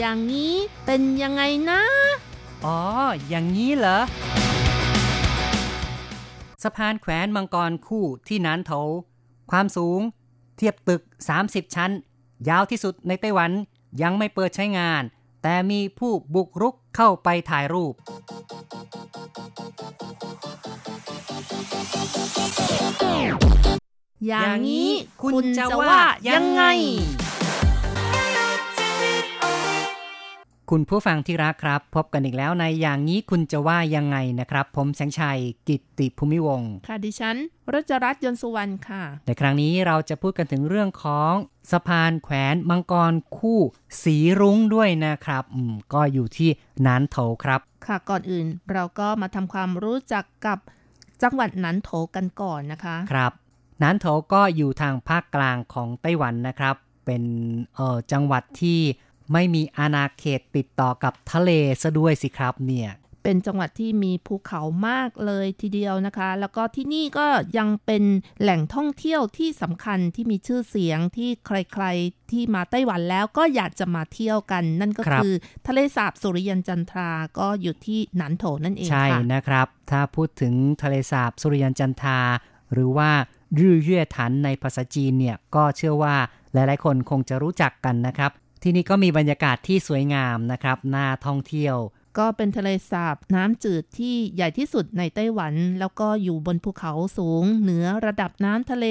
อย่างนี้เป็นยังไงนะอ๋ออย่างนี้เหรอสะพานแขวนมังกรคู่ที่หนานโถวความสูงเทียบตึก30ชั้นยาวที่สุดในไต้หวันยังไม่เปิดใช้งานแต่มีผู้บุกรุกเข้าไปถ่ายรูปอย่างนี้คุณจะว่ายังไงคุณผู้ฟังที่รักครับพบกันอีกแล้วในอย่างนี้คุณจะว่ายังไงนะครับผมแสงชัยกิตติภูมิวงศ์ค่ะดิฉันรัชรัตน์ยนต์สุวรรณค่ะในครั้งนี้เราจะพูดกันถึงเรื่องของสะพานแขวนมังกรคู่สีรุ้งด้วยนะครับก็อยู่ที่หนานโถครับค่ะก่อนอื่นเราก็มาทำความรู้จักกับจังหวัดหนานโถกันก่อนนะคะครับหนานโถก็อยู่ทางภาคกลางของไต้หวันนะครับเป็นจังหวัดที่ไม่มีอาณาเขตติดต่อกับทะเลซะด้วยสิครับเนี่ยเป็นจังหวัดที่มีภูเขามากเลยทีเดียวนะคะแล้วก็ที่นี่ก็ยังเป็นแหล่งท่องเที่ยวที่สำคัญที่มีชื่อเสียงที่ใครๆที่มาไต้หวันแล้วก็อยากจะมาเที่ยวกันนั่นก็คือทะเลสาบสุริยันจันทราก็อยู่ที่หนานโถนั่นเองค่ะใช่นะครับถ้าพูดถึงทะเลสาบสุริยันจันทราหรือว่ารื่อเย่อถันในภาษาจีนเนี่ยก็เชื่อว่าหลายๆคนคงจะรู้จักกันนะครับที่นี่ก็มีบรรยากาศที่สวยงามนะครับน่าท่องเที่ยวก็เป็นทะเลสาบน้ำจืดที่ใหญ่ที่สุดในไต้หวันแล้วก็อยู่บนภูเขาสูงเหนือระดับน้ำทะเล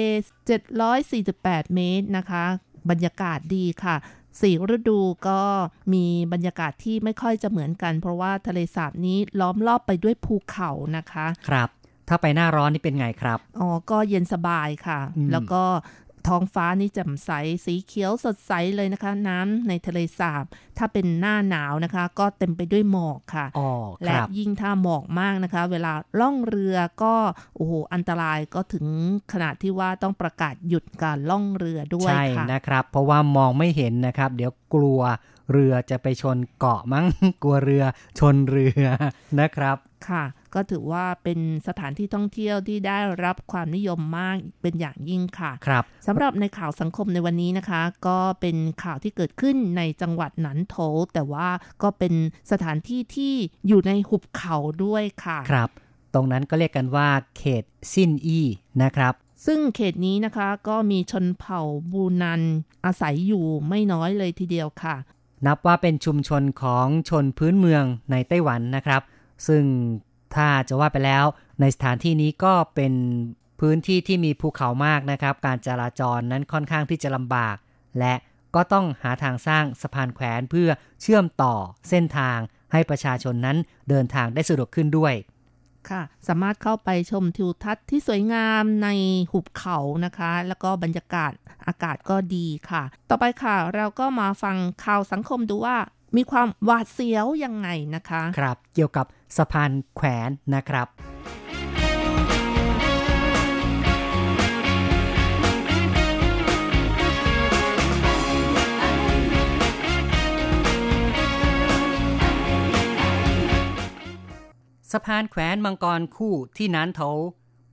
748เมตรนะคะบรรยากาศดีค่ะสี่ฤดูก็มีบรรยากาศที่ไม่ค่อยจะเหมือนกันเพราะว่าทะเลสาบนี้ล้อมรอบไปด้วยภูเขานะคะครับถ้าไปหน้าร้อนนี่เป็นไงครับอ๋อก็เย็นสบายค่ะแล้วก็ท้องฟ้านี่แจ่มใสสีเขียวสดใสเลยนะคะน้ำในทะเลสาบถ้าเป็นหน้าหนาวนะคะก็เต็มไปด้วยหมอกค่ะและยิ่งถ้าหมอกมากนะคะเวลาล่องเรือก็โอ้โหอันตรายก็ถึงขนาดที่ว่าต้องประกาศหยุดการล่องเรือด้วยค่ะใช่นะครับเพราะว่ามองไม่เห็นนะครับเดี๋ยวกลัวเรือจะไปชนเกาะมั้งกลัวเรือชนเรือนะครับค่ะก็ถือว่าเป็นสถานที่ท่องเที่ยวที่ได้รับความนิยมมากเป็นอย่างยิ่งค่ะครับสำหรับในข่าวสังคมในวันนี้นะคะก็เป็นข่าวที่เกิดขึ้นในจังหวัดหนานโถแต่ว่าก็เป็นสถานที่ที่อยู่ในหุบเขาด้วยค่ะครับตรงนั้นก็เรียกกันว่าเขตซินอี้นะครับซึ่งเขตนี้นะคะก็มีชนเผ่าบูนันอาศัยอยู่ไม่น้อยเลยทีเดียวค่ะนับว่าเป็นชุมชนของชนพื้นเมืองในไต้หวันนะครับซึ่งถ้าจะว่าไปแล้วในสถานที่นี้ก็เป็นพื้นที่ที่มีภูเขามากนะครับการจราจรนั้นค่อนข้างที่จะลำบากและก็ต้องหาทางสร้างสะพานแขวนเพื่อเชื่อมต่อเส้นทางให้ประชาชนนั้นเดินทางได้สะดวกขึ้นด้วยค่ะสามารถเข้าไปชมทิวทัศน์ที่สวยงามในหุบเขานะคะแล้วก็บรรยากาศอากาศก็ดีค่ะต่อไปค่ะเราก็มาฟังข่าวสังคมดูว่ามีความหวาดเสียวยังไงนะคะครับเกี่ยวกับสะพานแขวนนะครับสะพานแขวนมังกรคู่ที่หนานโถว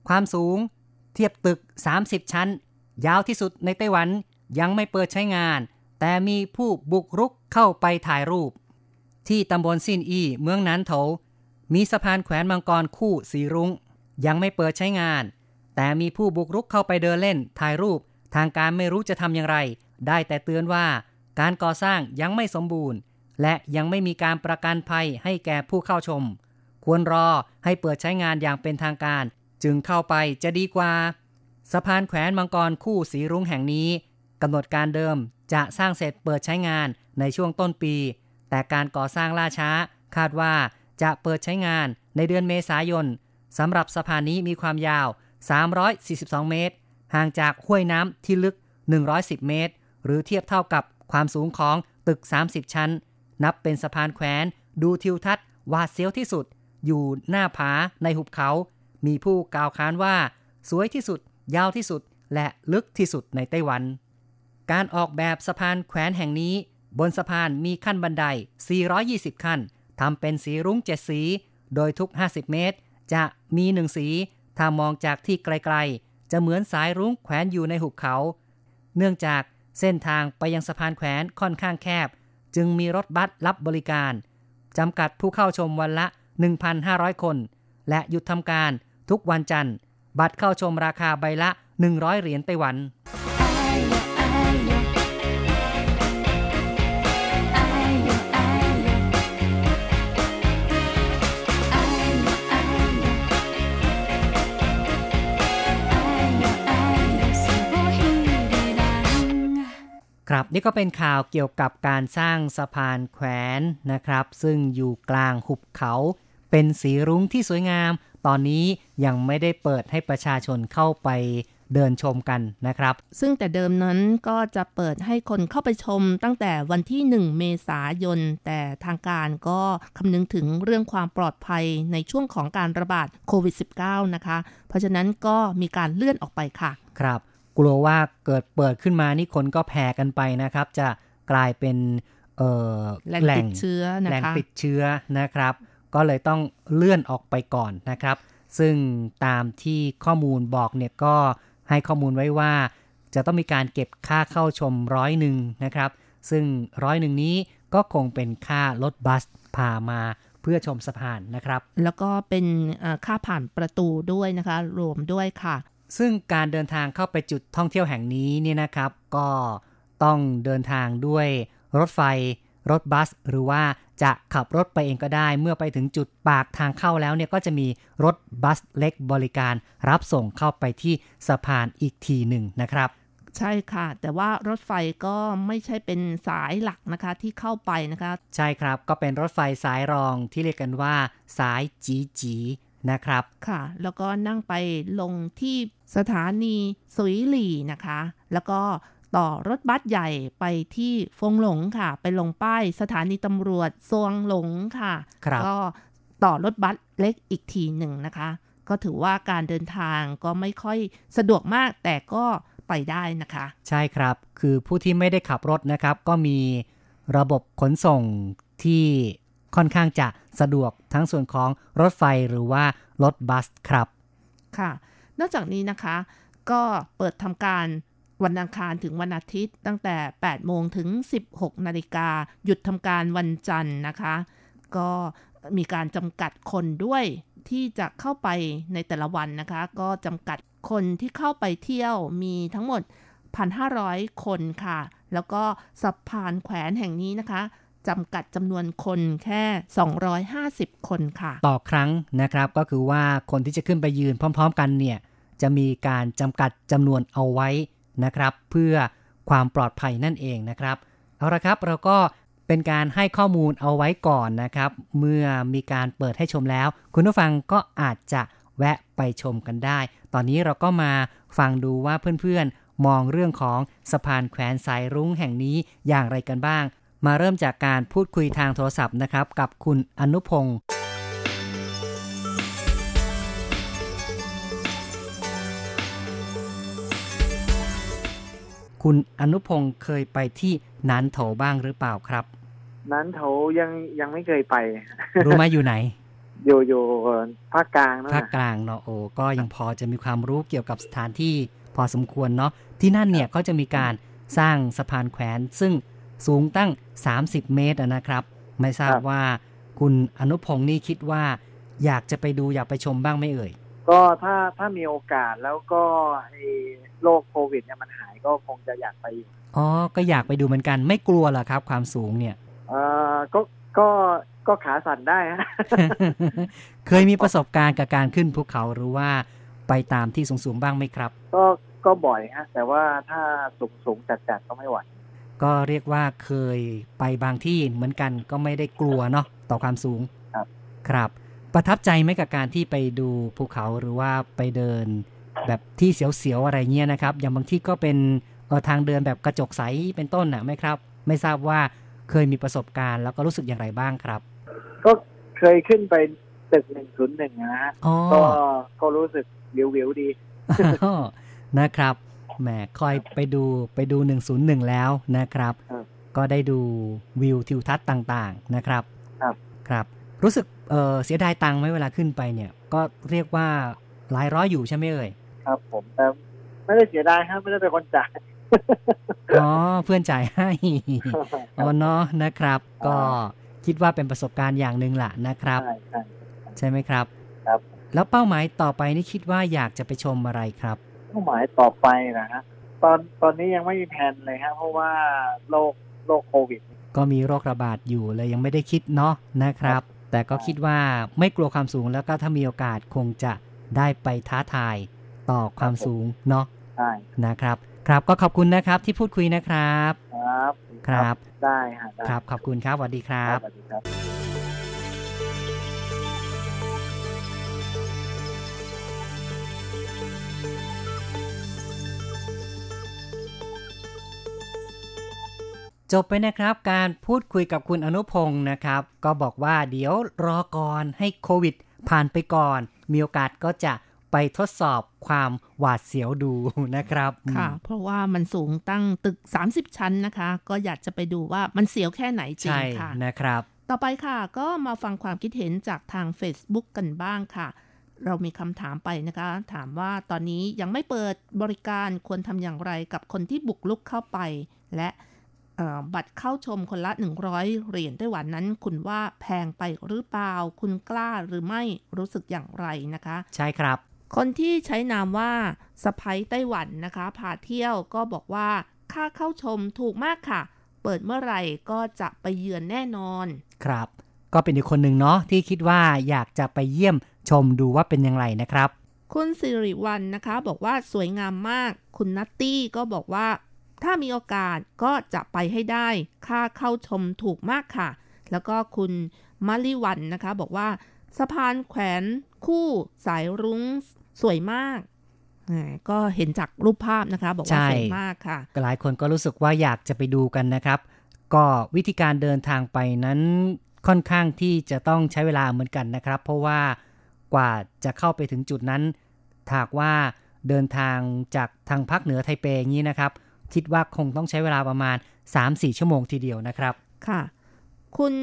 ความสูงเทียบตึก30ชั้นยาวที่สุดในไต้หวันยังไม่เปิดใช้งานแต่มีผู้บุกรุกเข้าไปถ่ายรูปที่ตำบลซินอี้เมืองหนานโถวมีสะพานแขวนมังกรคู่สีรุ้ง ยังไม่เปิดใช้งานแต่มีผู้บุกรุกเข้าไปเดินเล่นถ่ายรูปทางการไม่รู้จะทำอย่างไรได้แต่เตือนว่าการก่อสร้างยังไม่สมบูรณ์และยังไม่มีการประกันภัยให้แก่ผู้เข้าชมควรรอให้เปิดใช้งานอย่างเป็นทางการจึงเข้าไปจะดีกว่าสะพานแขวนมังกรคู่สีรุ้งแห่งนี้กำหนดการเดิมจะสร้างเสร็จเปิดใช้งานในช่วงต้นปีแต่การก่อสร้างล่าช้าคาดว่าจะเปิดใช้งานในเดือนเมษายนสำหรับสะพานนี้มีความยาว342เมตรห่างจากห้วยน้ำที่ลึก110เมตรหรือเทียบเท่ากับความสูงของตึก30ชั้นนับเป็นสะพานแขวนดูทิวทัศน์หวาดเสียวที่สุดอยู่หน้าผาในหุบเขามีผู้กล่าวขานว่าสวยที่สุดยาวที่สุดและลึกที่สุดในไต้หวันการออกแบบสะพานแขวนแห่งนี้บนสะพานมีขั้นบันได420ขั้นทำเป็นสีรุ้ง7สีโดยทุก50เมตรจะมี1สีถ้ามองจากที่ไกลๆจะเหมือนสายรุ้งแขวนอยู่ในหุบเขาเนื่องจากเส้นทางไปยังสะพานแขวนค่อนข้างแคบจึงมีรถบัสรับบริการจำกัดผู้เข้าชมวันละ 1,500 คนและหยุดทำการทุกวันจันทร์บัตรเข้าชมราคาใบละ100เหรียญไต้หวันครับนี่ก็เป็นข่าวเกี่ยวกับการสร้างสะพานแขวนนะครับซึ่งอยู่กลางหุบเขาเป็นสีรุ้งที่สวยงามตอนนี้ยังไม่ได้เปิดให้ประชาชนเข้าไปเดินชมกันนะครับซึ่งแต่เดิมนั้นก็จะเปิดให้คนเข้าไปชมตั้งแต่วันที่1เมษายนแต่ทางการก็คำนึงถึงเรื่องความปลอดภัยในช่วงของการระบาดโควิด -19 นะคะเพราะฉะนั้นก็มีการเลื่อนออกไปค่ะครับกลัวว่าเกิดเปิดขึ้นมานี่คนก็แผ่กันไปนะครับจะกลายเป็นแหล่งติดเชื้อนะคะแหล่งติดเชื้อนะครับก็เลยต้องเลื่อนออกไปก่อนนะครับซึ่งตามที่ข้อมูลบอกเนี่ยก็ให้ข้อมูลไว้ว่าจะต้องมีการเก็บค่าเข้าชม100นะครับซึ่ง100นี้ก็คงเป็นค่ารถบัสพามาเพื่อชมสะพานนะครับแล้วก็เป็นค่าผ่านประตูด้วยนะคะรวมด้วยค่ะซึ่งการเดินทางเข้าไปจุดท่องเที่ยวแห่งนี้เนี่ยนะครับก็ต้องเดินทางด้วยรถไฟรถบัสหรือว่าจะขับรถไปเองก็ได้เมื่อไปถึงจุดปากทางเข้าแล้วเนี่ยก็จะมีรถบัสเล็กบริการรับส่งเข้าไปที่สะพานอีกทีหนึ่งนะครับใช่ค่ะแต่ว่ารถไฟก็ไม่ใช่เป็นสายหลักนะคะที่เข้าไปนะคะใช่ครับก็เป็นรถไฟสายรองที่เรียกกันว่าสายจีจีนะครับค่ะแล้วก็นั่งไปลงที่สถานีสุยหลี่นะคะแล้วก็ต่อรถบัสใหญ่ไปที่ฟงหลงค่ะไปลงป้ายสถานีตำรวจซวงหลงค่ะก็ต่อรถบัสเล็กอีกทีหนึ่งนะคะก็ถือว่าการเดินทางก็ไม่ค่อยสะดวกมากแต่ก็ไปได้นะคะใช่ครับคือผู้ที่ไม่ได้ขับรถนะครับก็มีระบบขนส่งที่ค่อนข้างจะสะดวกทั้งส่วนของรถไฟหรือว่ารถบัสครับค่ะนอกจากนี้นะคะก็เปิดทำการวันอังคารถึงวันอาทิตย์ตั้งแต่ 8:00 น. ถึง 16:00 น.หยุดทำการวันจันทร์นะคะก็มีการจำกัดคนด้วยที่จะเข้าไปในแต่ละวันนะคะก็จำกัดคนที่เข้าไปเที่ยวมีทั้งหมด 1,500 คนค่ะแล้วก็สะพานแขวนแห่งนี้นะคะจำกัดจำนวนคนแค่250คนค่ะต่อครั้งนะครับก็คือว่าคนที่จะขึ้นไปยืนพร้อมๆกันเนี่ยจะมีการจำกัดจำนวนเอาไว้นะครับเพื่อความปลอดภัยนั่นเองนะครับเอาละครับเราก็เป็นการให้ข้อมูลเอาไว้ก่อนนะครับเมื่อมีการเปิดให้ชมแล้วคุณผู้ฟังก็อาจจะแวะไปชมกันได้ตอนนี้เราก็มาฟังดูว่าเพื่อนๆมองเรื่องของสะพานแขวนสายรุ้งแห่งนี้อย่างไรกันบ้างมาเริ่มจากการพูดคุยทางโทรศัพท์นะครับกับคุณอนุพงศ์คุณอนุพงศ์เคยไปที่นันโถบ้างหรือเปล่าครับนันโถยังไม่เคยไปรู้ไหมอยู่ไหนอยู่ภาคกลางนะภาคกลางเนาะโอ้ก็ยังพอจะมีความรู้เกี่ยวกับสถานที่พอสมควรเนาะที่นั่นเนี่ยก็จะมีการสร้างสะพานแขวนซึ่งสูงตั้ง30เมตรนะครับไม่ทราบว่าคุณอนุพงศ์นี่คิดว่าอยากจะไปดูอยากไปชมบ้างไหมเอ่ย ก็ถ้ามีโอกาสแล้วก็โรคโควิดเนี่ยมันหายก็คงจะอยากไปอ๋อก็อยากไปดูเหมือนกันไม่กลัวเหรอครับความสูงเนี่ยก็ขาสั่นได้ฮะ เคยมีประสบการณ์กับการขึ้นภูเขาหรือว่าไปตามที่สูงๆบ้างไหมครับก็บ่อยฮะแต่ว่าถ้าสูงจัดๆก็ไม่ไหวก็เรียกว่าเคยไปบางที่เหมือนกันก็ไม่ได้กลัวเนาะต่อความสูงครับครับประทับใจไหมกับการที่ไปดูภูเขาหรือว่าไปเดินแบบที่เสียวๆอะไรเงี้ยนะครับอย่างบางที่ก็เป็นทางเดินแบบกระจกใสเป็นต้นน่ะไหมครับไม่ทราบว่าเคยมีประสบการณ์แล้วก็รู้สึกอย่างไรบ้างครับก็เคยขึ้นไปตึก101นะฮะก็รู้สึกวิวๆดีนะครับแหมค่อยไปดู101แล้วนะครับก็ได้ดูวิวทิวทัศน์ต่างๆนะครับครับครับรู้สึกเสียดายตังค์ไหมเวลาขึ้นไปเนี่ยก็เรียกว่าหลายร้อยอยู่ใช่ไหมเอ่ยครับผมแต่ไม่ได้เสียดายครับไม่ได้เป็นคนจ่ายอ๋อเพื่อนจ่ายให้อ๋อเนาะนะครับก็คิดว่าเป็นประสบการณ์อย่างนึงล่ะนะครับใช่ไหมครับครับแล้วเป้าหมายต่อไปนี่คิดว่าอยากจะไปชมอะไรครับเป้าหมายต่อไปนะฮะตอนนี้ยังไม่มีแผนเลยฮะเพราะว่าโรคโควิดก็มีโรคระบาดอยู่เลยยังไม่ได้คิดเนาะนะครับแต่ก็คิดว่าไม่กลัวความสูงแล้วก็ถ้ามีโอกาสคงจะได้ไปท้าทายต่อความสูงเนาะใช่นะครับครับก็ขอบคุณนะครับที่พูดคุยนะครับครับครับได้ค่ะครับขอบคุณครับสวัสดีครับสวัสดีครับจบไปนะครับการพูดคุยกับคุณอนุพงศ์นะครับก็บอกว่าเดี๋ยวรอก่อนให้โควิดผ่านไปก่อนมีโอกาสก็จะไปทดสอบความหวาดเสียวดูนะครับค่ะเพราะว่ามันสูงตั้งตึก30ชั้นนะคะก็อยากจะไปดูว่ามันเสียวแค่ไหนจริงค่ะนะครับต่อไปค่ะก็มาฟังความคิดเห็นจากทาง Facebook กันบ้างค่ะเรามีคำถามไปนะคะถามว่าตอนนี้ยังไม่เปิดบริการควรทำอย่างไรกับคนที่บุกรุกเข้าไปและบัตรเข้าชมคนละ100เหรียญไต้หวันนั้นคุณว่าแพงไปหรือเปล่าคุณกล้าหรือไม่รู้สึกอย่างไรนะคะใช่ครับคนที่ใช้นามว่าสะใภ้ไต้หวันนะคะพาเที่ยวก็บอกว่าค่าเข้าชมถูกมากค่ะเปิดเมื่อไหร่ก็จะไปเยือนแน่นอนครับก็เป็นอีกคนหนึ่งเนาะที่คิดว่าอยากจะไปเยี่ยมชมดูว่าเป็นอย่างไรนะครับคุณสิริวรรณนะคะบอกว่าสวยงามมากคุณนัตตี้ก็บอกว่าถ้ามีโอกาสก็จะไปให้ได้ค่าเข้าชมถูกมากค่ะแล้วก็คุณมาริวันนะคะบอกว่าสะพานแขวนคู่สายรุ้งสวยมากก็เห็นจากรูปภาพนะคะบอกว่าสวยมากค่ะหลายคนก็รู้สึกว่าอยากจะไปดูกันนะครับก็วิธีการเดินทางไปนั้นค่อนข้างที่จะต้องใช้เวลาเหมือนกันนะครับเพราะว่ากว่าจะเข้าไปถึงจุดนั้นหากว่าเดินทางจากทางภาคเหนือไทเปอย่างนี้นะครับคิดว่าคงต้องใช้เวลาประมาณ 3-4 ชั่วโมงทีเดียวนะครับค่ะคุณ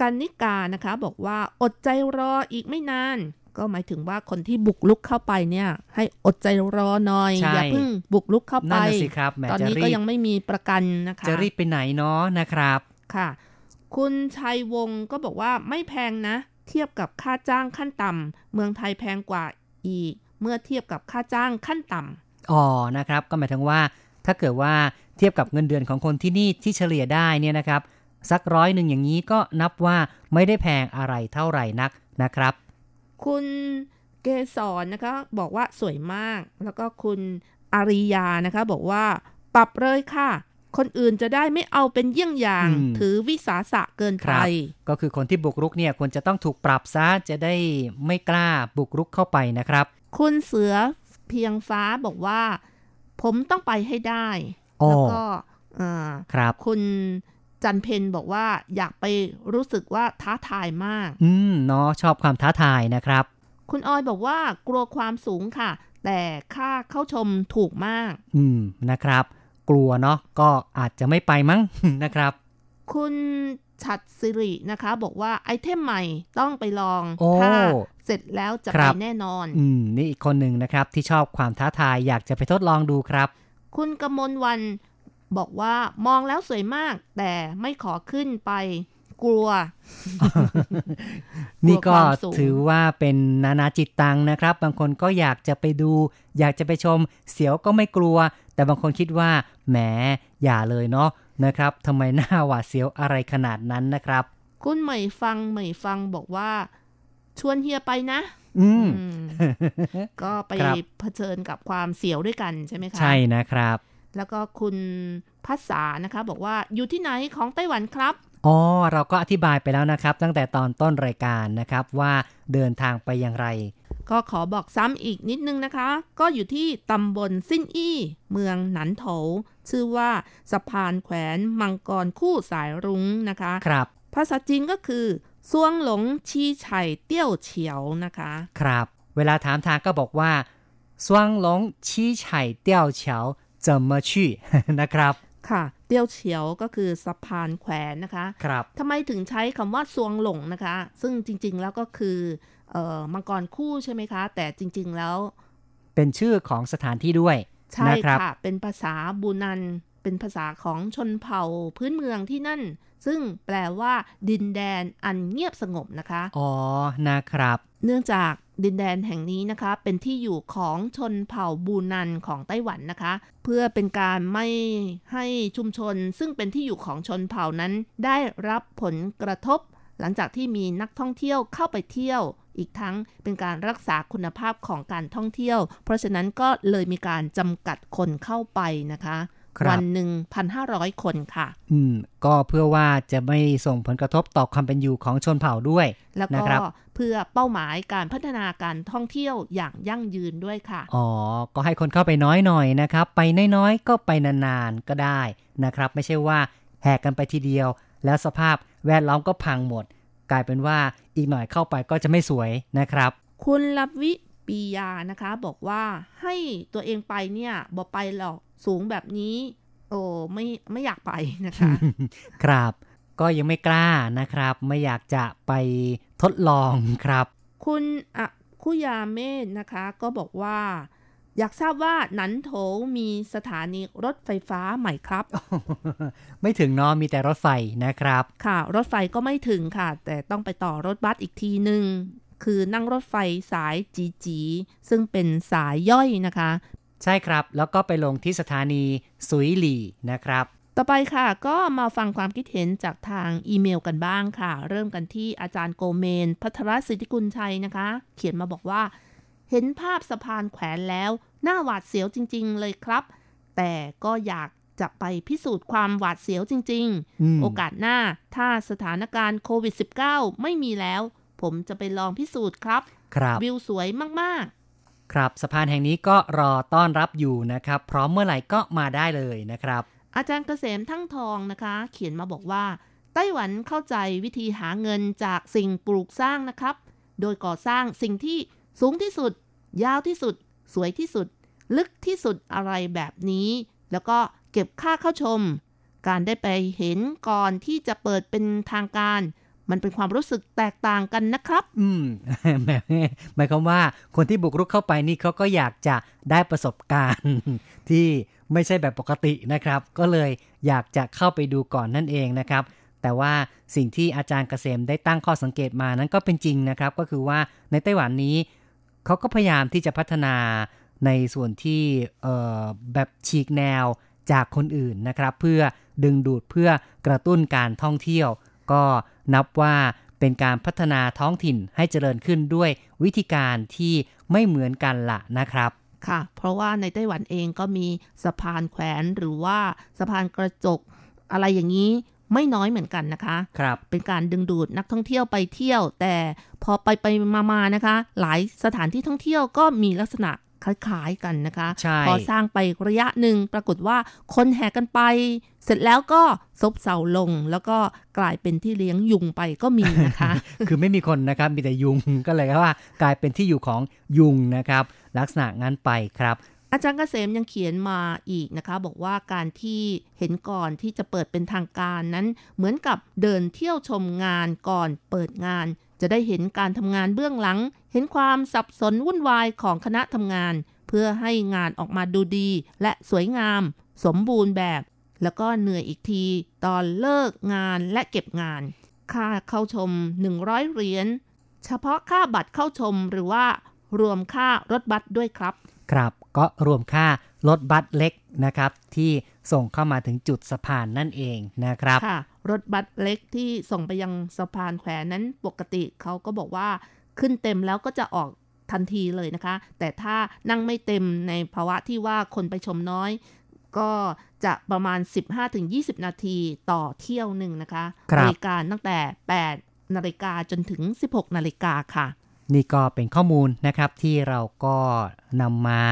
กันนิกานะคะบอกว่าอดใจรออีกไม่นานก็หมายถึงว่าคนที่บุกลุกเข้าไปเนี่ยให้อดใจรอหน่อยอย่าเพิ่งบุกลุกเข้าไปตอนนี้ก็ยังไม่มีประกันนะคะจะรีบไปไหนเนาะนะครับค่ะคุณชัยวงศ์ก็บอกว่าไม่แพงนะเทียบกับค่าจ้างขั้นต่ำเมืองไทยแพงกว่าอีกเมื่อเทียบกับค่าจ้างขั้นต่ำอ๋อนะครับก็หมายถึงว่าถ้าเกิดว่าเทียบกับเงินเดือนของคนที่นี่ที่เฉลี่ยได้เนี่ยนะครับสัก100อย่างนี้ก็นับว่าไม่ได้แพงอะไรเท่าไหร่นักนะครับคุณเกศรนะคะบอกว่าสวยมากแล้วก็คุณอาริยานะคะบอกว่าปรับเลยค่ะคนอื่นจะได้ไม่เอาเป็นเยี่ยงอย่างถือวิสาสะเกินไปก็คือคนที่บุกรุกเนี่ยควรจะต้องถูกปรับซะจะได้ไม่กล้าบุกรุกเข้าไปนะครับคุณเสือเพียงฟ้าบอกว่าผมต้องไปให้ได้แล้วก็คุณจันเพนบอกว่าอยากไปรู้สึกว่าท้าทายมากเนาะชอบความท้าทายนะครับคุณออยบอกว่ากลัวความสูงค่ะแต่ค่าเข้าชมถูกมากนะครับกลัวเนาะก็อาจจะไม่ไปมั้งนะครับคุณฉัตรศิรินะคะบอกว่าไอเทมใหม่ต้องไปลองถ้าเสร็จแล้วจะไปแน่นอนนี่อีกคนหนึ่งนะครับที่ชอบความท้าทายอยากจะไปทดลองดูครับคุณกมลวรรณบอกว่ามองแล้วสวยมากแต่ไม่ขอขึ้นไป กลัวนี่ก็ถือว่าเป็นนานาจิตตังนะครับบางคนก็อยากจะไปดูอยากจะไปชมเสียวก็ไม่กลัวแต่บางคนคิดว่าแหมอย่าเลยเนาะนะครับทำไมหน้าหวาดเสียวอะไรขนาดนั้นนะครับคุณไม่ฟังบอกว่าชวนเฮียไปนะก็ไปเผชิญกับความเสียวด้วยกันใช่ไหมคะใช่นะครับแล้วก็คุณภาษานะคะบอกว่าอยู่ที่ไหนของไต้หวันครับอ๋อเราก็อธิบายไปแล้วนะครับตั้งแต่ตอนต้นรายการนะครับว่าเดินทางไปอย่างไรก็ขอบอกซ้ำอีกนิดนึงนะคะก็อยู่ที่ตำบลซินอี้เมืองหนันโถชื่อว่าสะพานแขวนมังกรคู่สายรุ้งนะคะครับภาษาจีนก็คือซวงหลงชีไฉเตี้ยวเฉียวนะคะครับเวลาถามทางก็บอกว่าซวงหลงชีไฉเตี้ยวเฉียว怎么去นะครับค่ะเตี้ยวเฉียวก็คือสะพานแขวนนะคะครับทำไมถึงใช้คำว่าซวงหลงนะคะซึ่งจริงๆแล้วก็คือมังกรคู่ใช่ไหมคะแต่จริงๆแล้วเป็นชื่อของสถานที่ด้วยใช่ค่ะเป็นภาษาบูนันเป็นภาษาของชนเผ่าพื้นเมืองที่นั่นซึ่งแปลว่าดินแดนอันเงียบสงบนะคะอ๋อนะครับเนื่องจากดินแดนแห่งนี้นะคะเป็นที่อยู่ของชนเผ่าบูนันของไต้หวันนะคะเพื่อเป็นการไม่ให้ชุมชนซึ่งเป็นที่อยู่ของชนเผ่านั้นได้รับผลกระทบหลังจากที่มีนักท่องเที่ยวเข้าไปเที่ยวอีกทั้งเป็นการรักษาคุณภาพของการท่องเที่ยวเพราะฉะนั้นก็เลยมีการจำกัดคนเข้าไปนะคะวันหนึ่ง 1,500 คนค่ะก็เพื่อว่าจะไม่ส่งผลกระทบต่อความเป็นอยู่ของชนเผ่าด้วยแล้วก็เพื่อเป้าหมายการพัฒนาการท่องเที่ยวอย่างยั่งยืนด้วยค่ะอ๋อก็ให้คนเข้าไปน้อยหน่อยนะครับไปน้อยๆก็ไปนานๆก็ได้นะครับไม่ใช่ว่าแหกกันไปทีเดียวแล้วสภาพแวดล้อมก็พังหมดกลายเป็นว่าอีกหน่อยเข้าไปก็จะไม่สวยนะครับคุณลับวิปียานะคะบอกว่าให้ตัวเองไปเนี่ยบ่ไปหรอกสูงแบบนี้โอ้ไม่อยากไปนะคะครับก็ยังไม่กล้านะครับไม่อยากจะไปทดลองครับคุณอะคุยาเมธนะคะก็บอกว่าอยากทราบว่าหนันโถมีสถานีรถไฟฟ้าใหม่ครับ ไม่ถึงเนาะมีแต่รถไฟนะครับค่ะรถไฟก็ไม่ถึงค่ะแต่ต้องไปต่อรถบัสอีกทีนึงคือนั่งรถไฟสายจีจีซึ่งเป็นสายย่อยนะคะใช่ครับแล้วก็ไปลงที่สถานีสุยหลี่นะครับต่อไปค่ะก็มาฟังความคิดเห็นจากทางอีเมลกันบ้างค่ะเริ่มกันที่อาจารย์โกเมนพัทรสิทธิกุลชัยนะคะเขียนมาบอกว่าเห็นภาพสะพานแขวนแล้วน่าหวาดเสียวจริงๆเลยครับแต่ก็อยากจะไปพิสูจน์ความหวาดเสียวจริงๆโอกาสหน้าถ้าสถานการณ์โควิด -19 ไม่มีแล้วผมจะไปลองพิสูจน์ครับวิวสวยมากๆครับสะพานแห่งนี้ก็รอต้อนรับอยู่นะครับพร้อมเมื่อไหร่ก็มาได้เลยนะครับอาจารย์เกษมทั้งทองนะคะเขียนมาบอกว่าไต้หวันเข้าใจวิธีหาเงินจากสิ่งปลูกสร้างนะครับโดยก่อสร้างสิ่งที่สูงที่สุดยาวที่สุดสวยที่สุดลึกที่สุดอะไรแบบนี้แล้วก็เก็บค่าเข้าชมการได้ไปเห็นก่อนที่จะเปิดเป็นทางการมันเป็นความรู้สึกแตกต่างกันนะครับหมายความว่าคนที่บุกรุกเข้าไปนี่เขาก็อยากจะได้ประสบการณ์ที่ไม่ใช่แบบปกตินะครับก็เลยอยากจะเข้าไปดูก่อนนั่นเองนะครับแต่ว่าสิ่งที่อาจารย์เกษมได้ตั้งข้อสังเกตมานั้นก็เป็นจริงนะครับก็คือว่าในไต้หวันนี้เขาก็พยายามที่จะพัฒนาในส่วนที่แบบฉีกแนวจากคนอื่นนะครับเพื่อดึงดูดเพื่อกระตุ้นการท่องเที่ยวก็นับว่าเป็นการพัฒนาท้องถิ่นให้เจริญขึ้นด้วยวิธีการที่ไม่เหมือนกันละนะครับค่ะเพราะว่าในไต้หวันเองก็มีสะพานแขวนหรือว่าสะพานกระจกอะไรอย่างนี้ไม่น้อยเหมือนกันนะคะครับเป็นการดึงดูดนักท่องเที่ยวไปเที่ยวแต่พอไปมานะคะหลายสถานที่ท่องเที่ยวก็มีลักษณะคล้ายๆกันนะคะพอสร้างไประยะหนึ่งปรากฏว่าคนแห่กันไปเสร็จแล้วก็ซบเซาลงแล้วก็กลายเป็นที่เลี้ยงยุงไปก็มีนะคะ คือไม่มีคนนะครับมีแต่ยุง ก็เลยว่ากลายเป็นที่อยู่ของยุงนะครับลักษณะงั้นไปครับอาจารย์เกษมยังเขียนมาอีกนะคะบอกว่าการที่เห็นก่อนที่จะเปิดเป็นทางการนั้นเหมือนกับเดินเที่ยวชมงานก่อนเปิดงานจะได้เห็นการทำงานเบื้องหลังเห็นความสับสนวุ่นวายของคณะทำงานเพื่อให้งานออกมาดูดีและสวยงามสมบูรณ์แบบแล้วก็เหนื่อยอีกทีตอนเลิกงานและเก็บงาน ค่าเข้าชม100เหรียญเฉพาะค่าบัตรเข้าชมหรือว่ารวมค่ารถบัสด้วยครับครับก็รวมค่ารถบัสเล็กนะครับที่ส่งเข้ามาถึงจุดสะพานนั่นเองนะครับค่ะรถบัสเล็กที่ส่งไปยังสะพานแขวนนั้นปกติเขาก็บอกว่าขึ้นเต็มแล้วก็จะออกทันทีเลยนะคะแต่ถ้านั่งไม่เต็มในภาวะที่ว่าคนไปชมน้อยก็จะประมาณ 15-20 นาทีต่อเที่ยวหนึ่งนะคะบริการตั้งแต่ 8 นาฬิกาจนถึง 16 นาฬิกาค่ะนี่ก็เป็นข้อมูลนะครับที่เราก็นำมา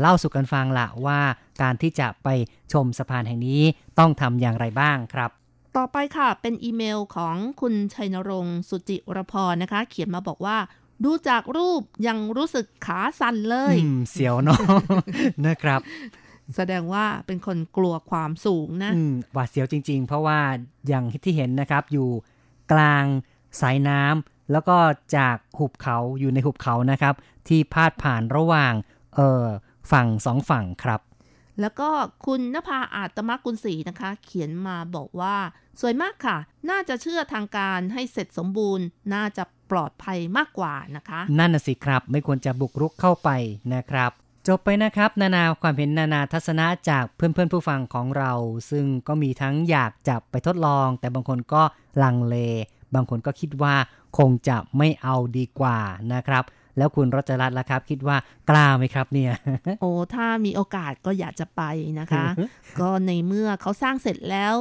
เล่าสู่กันฟังละว่าการที่จะไปชมสะพานแห่งนี้ต้องทำอย่างไรบ้างครับต่อไปค่ะเป็นอีเมลของคุณชัยนรงค์สุจิรพรนะคะเขียนมาบอกว่าดูจากรูปยังรู้สึกขาสั่นเลยเสียวเนาะนะครับแสดงว่าเป็นคนกลัวความสูงนะหวาดเสียวจริงๆเพราะว่าอย่างที่เห็นนะครับอยู่กลางสายน้ำแล้วก็จากหุบเขาอยู่ในหุบเขานะครับที่พาดผ่านระหว่างฝั่งสองฝั่งครับแล้วก็คุณณภาอาตมกุลศรีนะคะเขียนมาบอกว่าสวยมากค่ะน่าจะเชื่อทางการให้เสร็จสมบูรณ์น่าจะปลอดภัยมากกว่านะคะนั่นน่ะสิครับไม่ควรจะบุกรุกเข้าไปนะครับจบไปนะครับนานาความเห็นนานาทัศนะจากเพื่อนๆผู้ฟังของเราซึ่งก็มีทั้งอยากจะไปทดลองแต่บางคนก็ลังเลบางคนก็คิดว่าคงจะไม่เอาดีกว่านะครับแล้วคุณรัชรัตน์ล่ะครับคิดว่ากล้าไหมครับเนี่ยโอ้ถ้ามีโอกาสก็อยากจะไปนะคะ ก็ในเมื่อเขาสร้างเสร็จแล้ว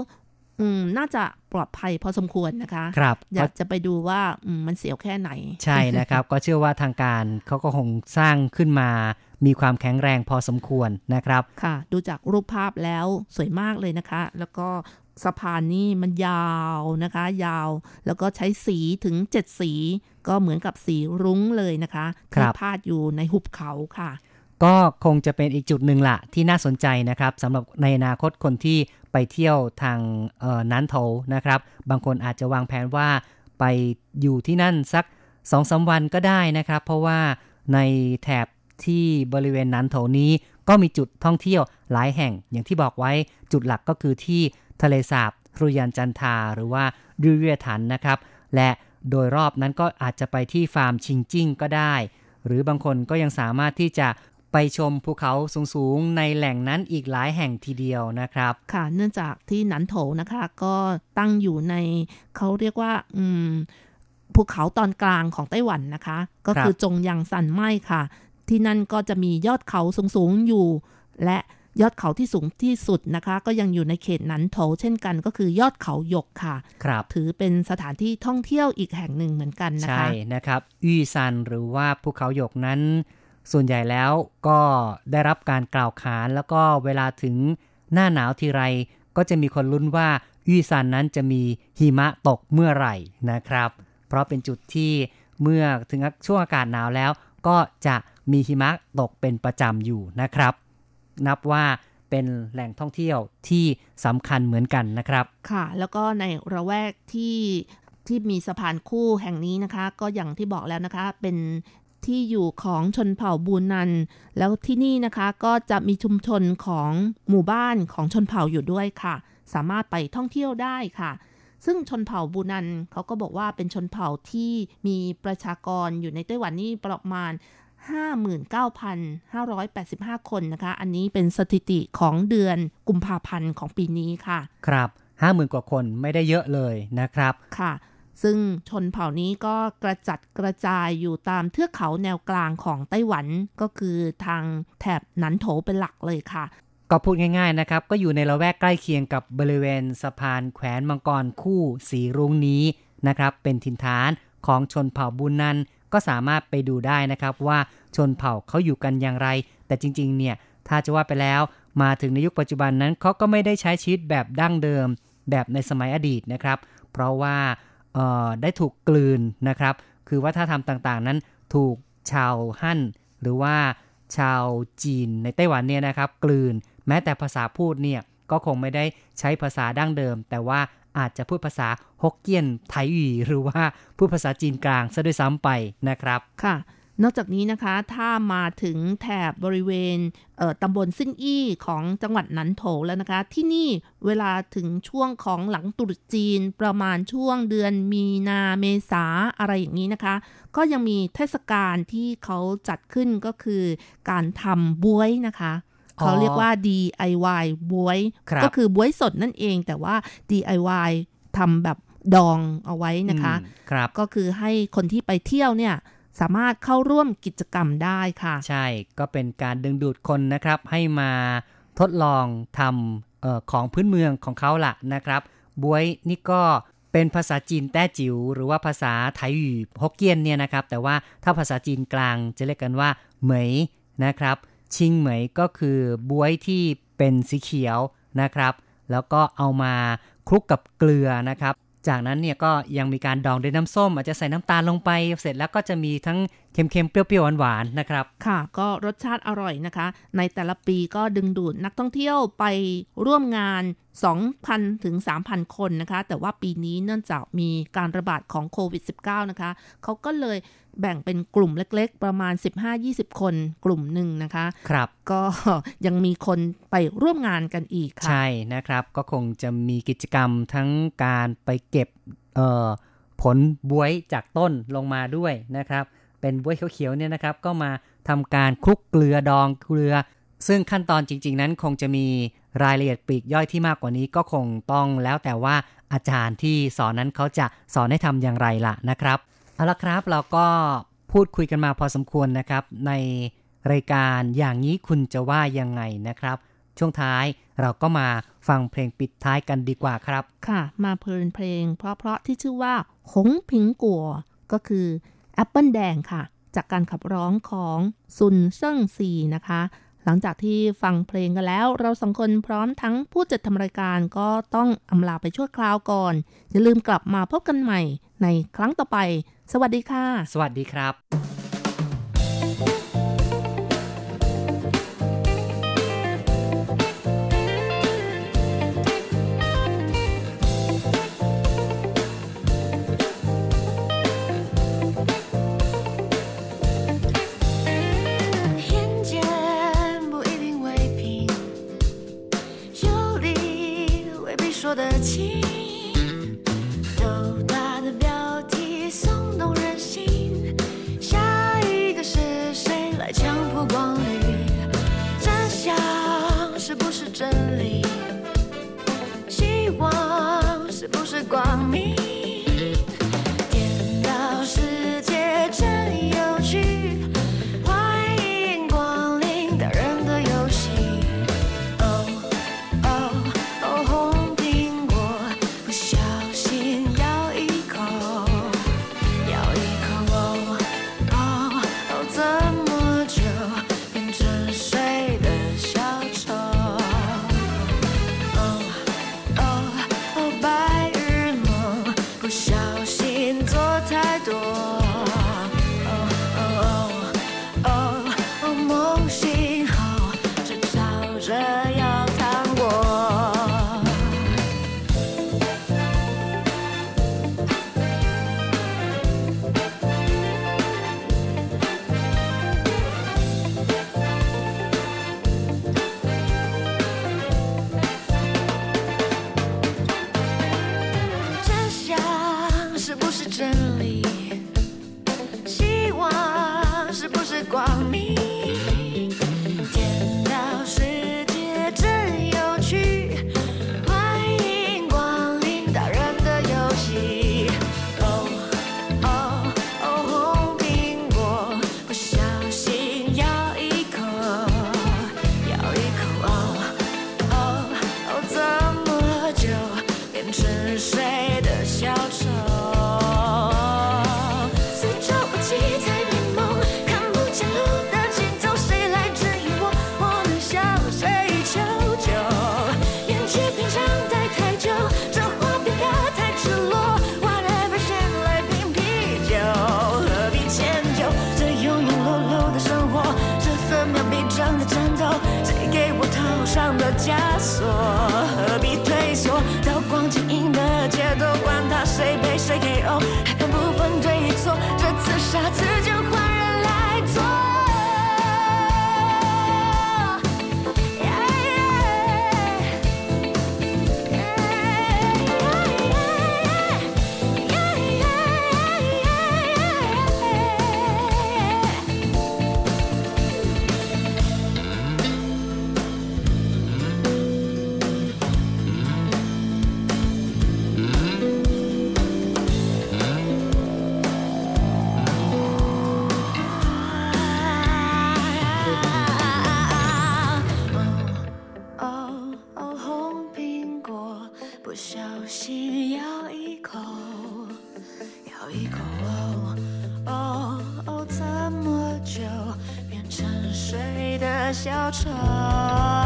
น่าจะปลอดภัยพอสมควรนะคะครับอยากจะไปดูว่ามันเสียวแค่ไหนใช่นะครับ ก็เชื่อว่าทางการเขาก็คงสร้างขึ้นมามีความแข็งแรงพอสมควรนะครับค่ะดูจากรูปภาพแล้วสวยมากเลยนะคะแล้วก็สะพานนี่มันยาวนะคะยาวแล้วก็ใช้สีถึง7สีก็เหมือนกับสีรุ้งเลยนะคะที่พาดอยู่ในหุบเขาค่ะก็คงจะเป็นอีกจุดหนึ่งละที่น่าสนใจนะครับสำหรับในอนาคตคนที่ไปเที่ยวทางนั้นโถนะครับบางคนอาจจะวางแผนว่าไปอยู่ที่นั่นสัก 2-3 วันก็ได้นะครับเพราะว่าในแถบที่บริเวณนั้นโถนี้ก็มีจุดท่องเที่ยวหลายแห่งอย่างที่บอกไว้จุดหลักก็คือที่ทะเลสาบทรูยันจันทาหรือว่าริเวียถันนะครับและโดยรอบนั้นก็อาจจะไปที่ฟาร์มชิงจิ้งก็ได้หรือบางคนก็ยังสามารถที่จะไปชมภูเขาสูงๆในแหล่งนั้นอีกหลายแห่งทีเดียวนะครับค่ะเนื่องจากที่หนันโถนะคะก็ตั้งอยู่ในเขาเรียกว่าภูเขาตอนกลางของไต้หวันนะคะก็คือจงยังซันไม้ค่ะที่นั่นก็จะมียอดเขาสูงๆอยู่และยอดเขาที่สูงที่สุดนะคะก็ยังอยู่ในเขตนั้นโถเช่นกันก็คือยอดเขาหยกค่ะครับถือเป็นสถานที่ท่องเที่ยวอีกแห่งหนึ่งเหมือนกันนะคะใช่นะครับอี้ซันหรือว่าภูเขาหยกนั้นส่วนใหญ่แล้วก็ได้รับการกล่าวขานแล้วก็เวลาถึงหน้าหนาวทีไรก็จะมีคนลุ้นว่าอี้ซันนั้นจะมีหิมะตกเมื่อไหร่นะครับเพราะเป็นจุดที่เมื่อถึงช่วงอากาศหนาวแล้วก็จะมีหิมะตกเป็นประจำอยู่นะครับนับว่าเป็นแหล่งท่องเที่ยวที่สำคัญเหมือนกันนะครับค่ะแล้วก็ในระแวกที่มีสะพานคู่แห่งนี้นะคะก็อย่างที่บอกแล้วนะคะเป็นที่อยู่ของชนเผ่าบูนันแล้วที่นี่นะคะก็จะมีชุมชนของหมู่บ้านของชนเผ่าอยู่ด้วยค่ะสามารถไปท่องเที่ยวได้ค่ะซึ่งชนเผ่าบูนันเขาก็บอกว่าเป็นชนเผ่าที่มีประชากรอยู่ในไต้หวันนี่ประมาณ59,585 คนนะคะอันนี้เป็นสถิติของเดือนกุมภาพันธ์ของปีนี้ค่ะครับ50,000 กว่าคนไม่ได้เยอะเลยนะครับค่ะซึ่งชนเผ่านี้ก็กระจัดกระจายอยู่ตามเทือกเขาแนวกลางของไต้หวันก็คือทางแถบหนันโถเป็นหลักเลยค่ะก็พูดง่ายๆนะครับก็อยู่ในละแวกใกล้เคียงกับบริเวณสะพานแขวนมังกรคู่สีรุ้งนี้นะครับเป็นถิ่นฐานของชนเผ่าบูนันก็สามารถไปดูได้นะครับว่าชนเผ่าเขาอยู่กันอย่างไรแต่จริงๆเนี่ยถ้าจะว่าไปแล้วมาถึงในยุคปัจจุบันนั้นเขาก็ไม่ได้ใช้ชีวิตแบบดั้งเดิมแบบในสมัยอดีตนะครับเพราะว่าได้ถูกกลืนนะครับคือวัฒนธรรมต่างๆนั้นถูกชาวฮั่นหรือว่าชาวจีนในไต้หวันเนี่ยนะครับกลืนแม้แต่ภาษาพูดเนี่ยก็คงไม่ได้ใช้ภาษาดั้งเดิมแต่ว่าอาจจะพูดภาษาฮกเกี้ยนไทยหรือว่าพูดภาษาจีนกลางซะด้วยซ้ำไปนะครับค่ะ นอกจากนี้นะคะถ้ามาถึงแถบบริเวณตำบลซิ่งอี้ของจังหวัดหนันโถแล้วนะคะที่นี่เวลาถึงช่วงของหลังตรุษจีนประมาณช่วงเดือนมีนาเมษาอะไรอย่างนี้นะคะก็ยังมีเทศกาลที่เขาจัดขึ้นก็คือการทำบ๊วยนะคะเขาเรียกว่า DIY บ๊วยก็คือบ๊วยสดนั่นเองแต่ว่า DIY ทำแบบดองเอาไว้นะคะก็คือให้คนที่ไปเที่ยวเนี่ยสามารถเข้าร่วมกิจกรรมได้ค่ะใช่ก็เป็นการดึงดูดคนนะครับให้มาทดลองทำของพื้นเมืองของเขาล่ะนะครับบ๊วยนี่ก็เป็นภาษาจีนแต้จิ๋วหรือว่าภาษาไทยฮกเกี้ยนเนี่ยนะครับแต่ว่าถ้าภาษาจีนกลางจะเรียกกันว่าเหมยนะครับชิงเหมยก็คือบ๊วยที่เป็นสีเขียวนะครับแล้วก็เอามาคลุกกับเกลือนะครับจากนั้นเนี่ยก็ยังมีการดองด้วยน้ำส้มอาจจะใส่น้ำตาลลงไปเสร็จแล้วก็จะมีทั้งเค็มๆเปรี้ยวๆหวานๆนะครับค่ะก็รสชาติอร่อยนะคะในแต่ละปีก็ดึงดูดนักท่องเที่ยวไปร่วมงาน 2,000 ถึง 3,000 คนนะคะแต่ว่าปีนี้เนื่องจากมีการระบาดของโควิด -19 นะคะเขาก็เลยแบ่งเป็นกลุ่มเล็กๆประมาณ 15-20 คนกลุ่มหนึ่งนะคะครับก็ยังมีคนไปร่วมงานกันอีกค่ะใช่นะครับก็คงจะมีกิจกรรมทั้งการไปเก็บผลบ๊วยจากต้นลงมาด้วยนะครับเป็นบ๊วยเขียวๆเนี่ยนะครับก็มาทำการคลุกเกลือดองเกลือซึ่งขั้นตอนจริงๆนั้นคงจะมีรายละเอียดปลีกย่อยที่มากกว่านี้ก็คงต้องแล้วแต่ว่าอาจารย์ที่สอนนั้นเขาจะสอนให้ทำอย่างไรล่ะนะครับเอาละครับเราก็พูดคุยกันมาพอสมควรนะครับในรายการอย่างนี้คุณจะว่ายังไงนะครับช่วงท้ายเราก็มาฟังเพลงปิดท้ายกันดีกว่าครับค่ะมาเพลงเพราะๆที่ชื่อว่าหงผิงกัวก็คือแอปเปิ้ลแดงค่ะจากการขับร้องของซุนเซิ่งซีนะคะหลังจากที่ฟังเพลงกันแล้วเราสองคนพร้อมทั้งผู้จัดทำรายการก็ต้องอำลาไปชั่วคราวก่อนอย่าลืมกลับมาพบกันใหม่ในครั้งต่อไปสวัสดีค่ะสวัสดีครับ谁被谁 KO 还敢不分对与错，这次傻子就焕然来小城。